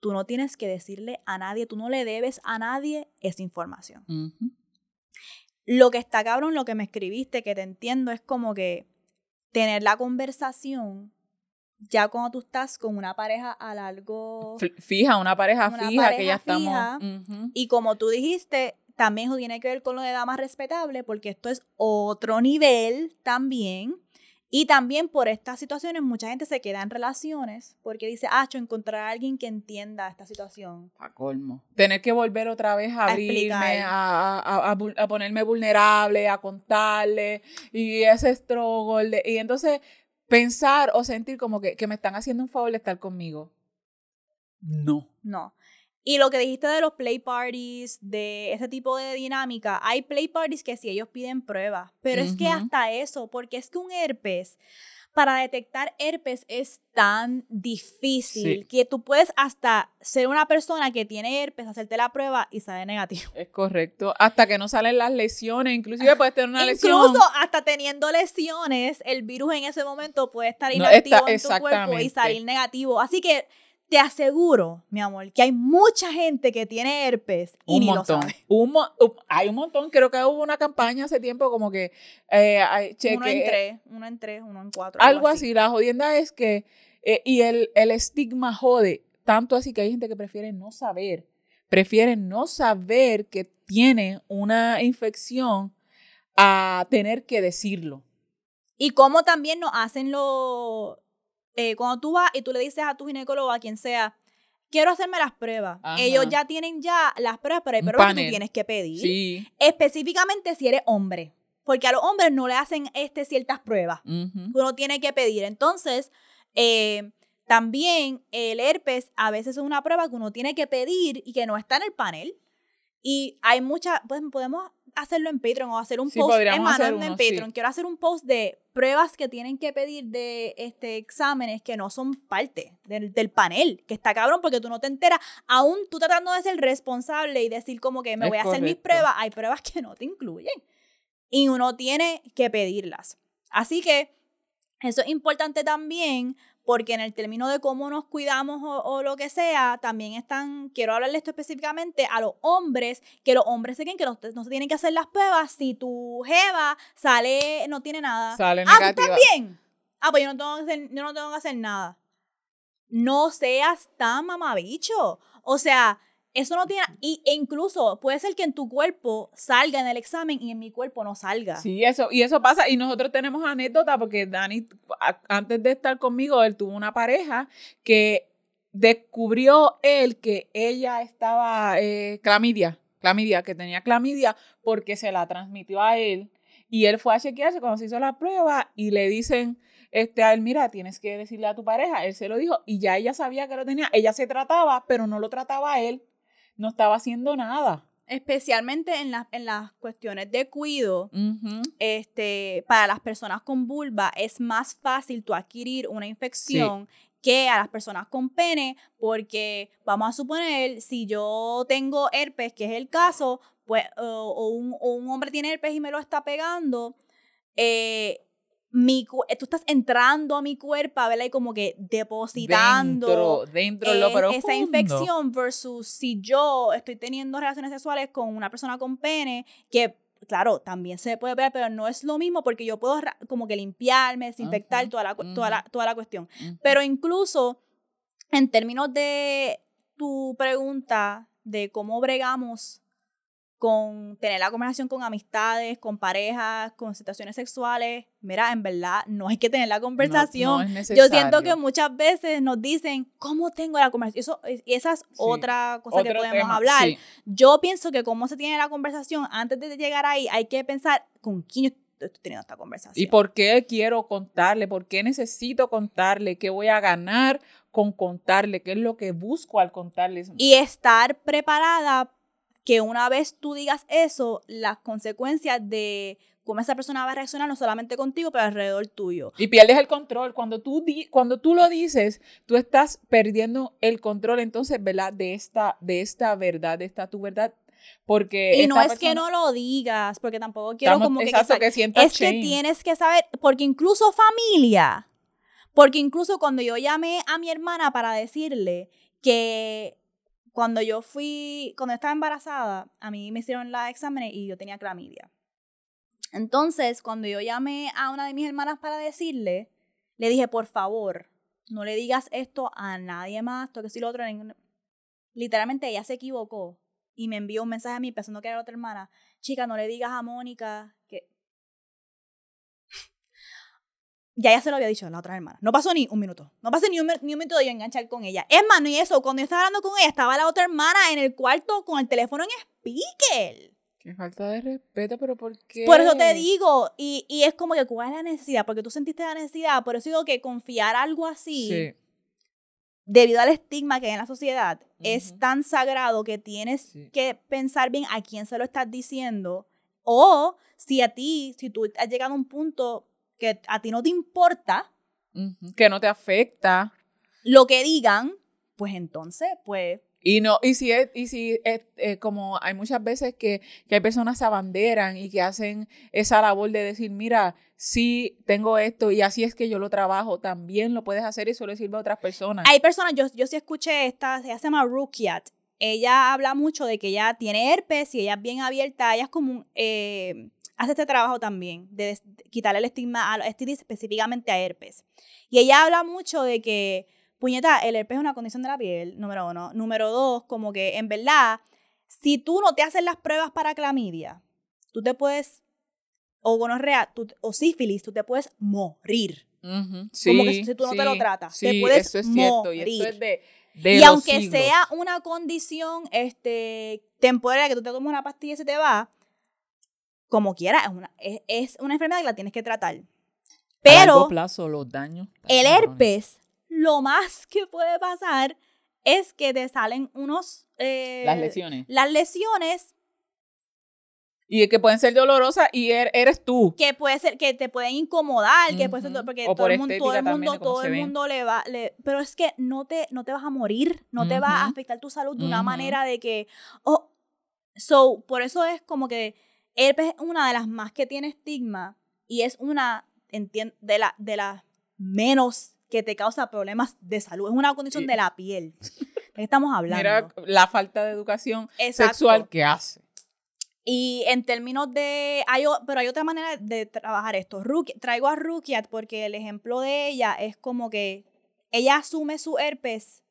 tú no tienes que decirle a nadie, tú no le debes a nadie esa información. Uh-huh. Lo que está cabrón, lo que me escribiste, que te entiendo, es como que tener la conversación ya cuando tú estás con una pareja a largo... Fija, una pareja una fija pareja que ya fija, estamos... Uh-huh. Y como tú dijiste, también eso tiene que ver con lo de damas respetables, porque esto es otro nivel también. Y también por estas situaciones mucha gente se queda en relaciones porque dice, ah, yo encontrar a alguien que entienda esta situación. A colmo. Tener que volver otra vez a, a abrirme, a, a, a, a ponerme vulnerable, a contarle, y ese struggle. Y entonces pensar o sentir como que, que me están haciendo un favor de estar conmigo. No. No. Y lo que dijiste de los play parties, de ese tipo de dinámica, hay play parties que sí, ellos piden pruebas, pero uh-huh. es que hasta eso, porque es que un herpes, para detectar herpes es tan difícil sí. que tú puedes hasta ser una persona que tiene herpes, hacerte la prueba y sale negativo. Es correcto, hasta que no salen las lesiones, inclusive puedes tener una lesión. Incluso hasta teniendo lesiones, el virus en ese momento puede estar inactivo no, está, en tu cuerpo y salir negativo, así que... Te aseguro, mi amor, que hay mucha gente que tiene herpes y un ni montón. Lo sabe. Un mo- hay un montón. Creo que hubo una campaña hace tiempo como que... Eh, hay, cheque, uno en tres, uno en tres, uno en cuatro. Algo, algo así. así. La jodienda es que... Eh, y el, el estigma jode. Tanto así que hay gente que prefiere no saber. Prefiere no saber que tiene una infección a tener que decirlo. Y cómo también nos hacen los... Eh, cuando tú vas y tú le dices a tu ginecólogo, a quien sea, quiero hacerme las pruebas. Ajá. Ellos ya tienen ya las pruebas, pero hay pruebas que tú tienes que pedir. Sí. Específicamente si eres hombre. Porque a los hombres no le hacen este, ciertas pruebas. Uh-huh. Uno tiene que pedir. Entonces, eh, también el herpes a veces es una prueba que uno tiene que pedir y que no está en el panel. Y hay muchas... Pues podemos hacerlo en Patreon o hacer un sí, post en, hacer uno, en Patreon. Sí. Quiero hacer un post de pruebas que tienen que pedir de este, exámenes que no son parte del, del panel, que está cabrón porque tú no te enteras. Aún tú tratando de ser responsable y decir como que me es voy a correcto. Hacer mis pruebas, hay pruebas que no te incluyen y uno tiene que pedirlas. Así que eso es importante también porque en el término de cómo nos cuidamos o, o lo que sea, también están, quiero hablarle esto específicamente a los hombres, que los hombres se creen que no, no se tienen que hacer las pruebas si tu jeva sale, no tiene nada. Sale negativa. Ah, ¿tú estás bien? Ah, pues yo no tengo que hacer, yo no tengo que hacer nada. No seas tan mamabicho. O sea, eso no tiene... Y, e incluso puede ser que en tu cuerpo salga en el examen y en mi cuerpo no salga. Sí, eso y eso pasa. Y nosotros tenemos anécdota porque Dani, a, antes de estar conmigo, él tuvo una pareja que descubrió él que ella estaba... Eh, clamidia, clamidia, que tenía clamidia porque se la transmitió a él. Y él fue a chequearse cuando se hizo la prueba y le dicen... Este, a él, mira, tienes que decirle a tu pareja. Él se lo dijo y ya ella sabía que lo tenía. Ella se trataba, pero no lo trataba a él. No estaba haciendo nada. Especialmente en, la, en las cuestiones de cuido, uh-huh. este, para las personas con vulva es más fácil tú adquirir una infección sí. que a las personas con pene, porque vamos a suponer, si yo tengo herpes, que es el caso, pues, uh, o, un, o un hombre tiene herpes y me lo está pegando, eh, mi, tú estás entrando a mi cuerpo, ¿verdad? Y como que depositando dentro, dentro en lo profundo esa infección versus si yo estoy teniendo relaciones sexuales con una persona con pene, que claro, también se puede ver, pero no es lo mismo porque yo puedo como que limpiarme, desinfectar uh-huh. toda, la, toda, la, toda la cuestión. Uh-huh. Pero incluso en términos de tu pregunta de cómo bregamos con tener la conversación con amistades, con parejas, con situaciones sexuales. Mira, en verdad, no hay que tener la conversación. No, no es necesario. Yo siento que muchas veces nos dicen, ¿cómo tengo la conversación? Y esa es sí. otra cosa Otro que podemos tema. hablar. Sí. Yo pienso que cómo se tiene la conversación, antes de llegar ahí, hay que pensar, ¿con quién yo estoy teniendo esta conversación? ¿Y por qué quiero contarle? ¿Por qué necesito contarle? ¿Qué voy a ganar con contarle? ¿Qué es lo que busco al contarle? Y estar preparada que una vez tú digas eso, las consecuencias de cómo esa persona va a reaccionar no solamente contigo, pero alrededor tuyo. Y pierdes el control. Cuando tú, di- cuando tú lo dices, tú estás perdiendo el control, entonces, ¿verdad? De esta, de esta verdad, de esta tu verdad. Porque y no es persona, que no lo digas, porque tampoco quiero estamos, como que... Exacto, que, que sientas Es change. que tienes que saber, porque incluso familia, porque incluso cuando yo llamé a mi hermana para decirle que... Cuando yo fui, cuando estaba embarazada, a mí me hicieron la examen y yo tenía clamidia. Entonces, cuando yo llamé a una de mis hermanas para decirle, le dije, por favor, no le digas esto a nadie más, esto que sí lo otro. Literalmente ella se equivocó y me envió un mensaje a mí pensando que era otra hermana. Chica, no le digas a Mónica que... Ya ya se lo había dicho a la otra hermana. No pasó ni un minuto. No pasó ni un, ni un minuto de yo enganchar con ella. Es más, no y eso. Cuando yo estaba hablando con ella, estaba la otra hermana en el cuarto con el teléfono en speaker. Qué falta de respeto, pero ¿por qué? Por eso te digo. Y, y es como que, ¿cuál es la necesidad? Porque tú sentiste la necesidad. Por eso digo que confiar algo así, sí. debido al estigma que hay en la sociedad, uh-huh. es tan sagrado que tienes sí. que pensar bien a quién se lo estás diciendo. O si a ti, si tú has llegado a un punto... que a ti no te importa, uh-huh. que no te afecta lo que digan, pues entonces, pues... Y no, y si es, y si es, eh, como hay muchas veces que, que hay personas que se abanderan y que hacen esa labor de decir, mira, sí, tengo esto y así es que yo lo trabajo, también lo puedes hacer y eso le sirve a otras personas. Hay personas, yo, yo sí escuché esta, ella se llama Rukiat, ella habla mucho de que ella tiene herpes y ella es bien abierta, ella es como un... Eh, hace este trabajo también, de, des- de quitarle el estigma a los estilis, específicamente a herpes. Y ella habla mucho de que, puñeta, el herpes es una condición de la piel, número uno. Número dos, como que, en verdad, si tú no te haces las pruebas para clamidia, tú te puedes, o gonorrea, tú, o sífilis, tú te puedes morir. Uh-huh. Sí, como que si tú no sí, te lo tratas, sí, te puedes eso es cierto, morir. Y, esto es de, de y aunque siglos. sea una condición este, temporal, que tú te tomes una pastilla y se te va, como quiera, es una, es, es una enfermedad que la tienes que tratar. Pero a largo plazo, los daños. El herpes, lo más que puede pasar es que te salen unos... Eh, las lesiones. Las lesiones. Y que pueden ser dolorosas y er, eres tú. Que puede ser, que te pueden incomodar, uh-huh. que puede ser, porque todo, por el mundo, todo el mundo, todo el mundo le va... Le, pero es que no te, no te vas a morir, no uh-huh. te va a afectar tu salud de una uh-huh. manera de que... Oh, so, por eso es como que... Herpes es una de las más que tiene estigma y es una entien, de las de la menos que te causa problemas de salud. Es una condición sí. de la piel. ¿De qué estamos hablando? Mira la falta de educación Exacto. sexual que hace. Y en términos de... Hay, pero hay otra manera de trabajar esto. Ruki, traigo a Rukiat porque el ejemplo de ella es como que ella asume su herpes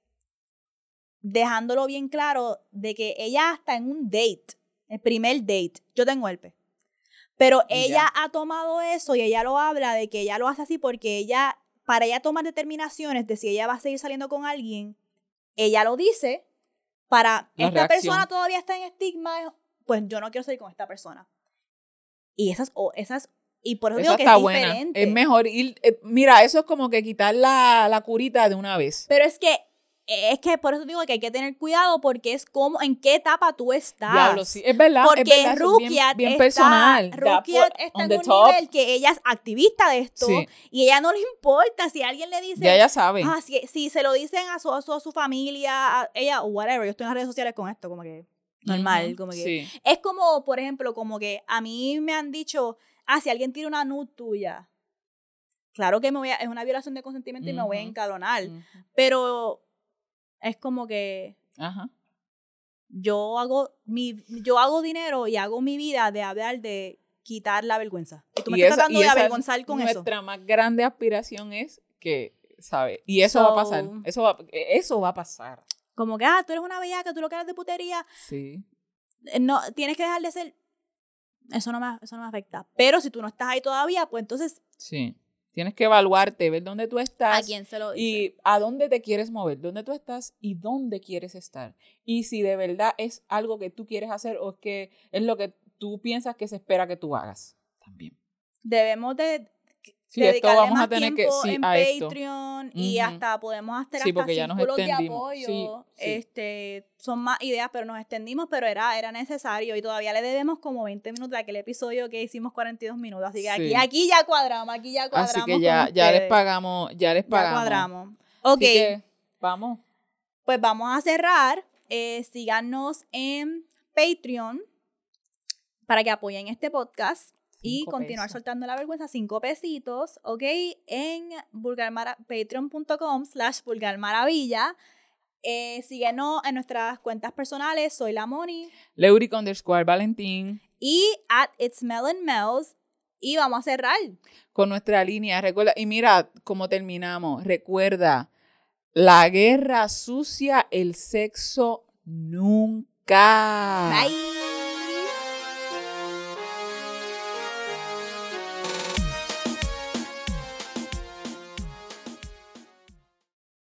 dejándolo bien claro de que ella hasta en un date... El primer date, yo tengo herpes. Pero y ella ya. ha tomado eso y ella lo habla de que ella lo hace así porque ella, para ella tomar determinaciones de si ella va a seguir saliendo con alguien, ella lo dice para La esta reacción. persona todavía está en estigma, pues yo no quiero salir con esta persona. Y esas, oh, esas y por eso, eso digo que está es buena. diferente. Es mejor ir, eh, mira, eso es como que quitar la, la curita de una vez. Pero es que Es que por eso digo que hay que tener cuidado porque es como, en qué etapa tú estás. Diablo, sí, es verdad. Porque es verdad, Rukiat bien, bien está, personal. Rukiat está en un top. nivel que ella es activista de esto sí. y ella no le importa si alguien le dice. Ya ella sabe. Ah, si, si se lo dicen a su, a su, a su familia, a ella, whatever. Yo estoy en las redes sociales con esto, como que normal. Uh-huh, como que sí. Es como, por ejemplo, como que a mí me han dicho, ah, si alguien tira una nude tuya, claro que me voy a, es una violación de consentimiento uh-huh. y me voy a encabronar. Uh-huh. Pero... Es como que Ajá. yo hago mi, yo hago dinero y hago mi vida de hablar de quitar la vergüenza. Y tú me y estás esa, tratando de avergonzar con nuestra eso. Nuestra más grande aspiración es que, ¿sabes? Y eso so, va a pasar. Eso va, eso va a pasar. Como que, ah, tú eres una bellaca, tú lo que eres de putería. Sí. no, tienes que dejar de ser, eso no me, eso no me afecta. Pero si tú no estás ahí todavía, pues entonces... Sí, tienes que evaluarte, ver dónde tú estás. ¿A quién se lo dice? Y a dónde te quieres mover, dónde tú estás y dónde quieres estar. Y si de verdad es algo que tú quieres hacer o es que es lo que tú piensas que se espera que tú hagas también. Debemos de... Sí, esto vamos a tener que sí, en a Patreon esto. Y uh-huh. hasta podemos hacer sí, hasta círculos de apoyo. Sí, sí. Este, son más ideas, pero nos extendimos, pero era, era necesario y todavía le debemos como veinte minutos a aquel episodio que hicimos cuarenta y dos minutos. Así que sí. aquí, aquí ya cuadramos, aquí ya cuadramos. Así que ya, ya les pagamos, ya les pagamos. Ya cuadramos. Ok. Que, vamos. Pues vamos a cerrar. Eh, síganos en Patreon para que apoyen este podcast. Y continuar pesos. Soltando la vergüenza, cinco pesitos, ¿ok? En patreon.com slash vulgarmaravilla. Eh, síguenos en nuestras cuentas personales. Soy la Moni. Leuric underscore Valentín. Y at It's Melon Mel's. Y vamos a cerrar. Con nuestra línea. Recuerda, y mira cómo terminamos. Recuerda, la guerra sucia, el sexo nunca. Bye.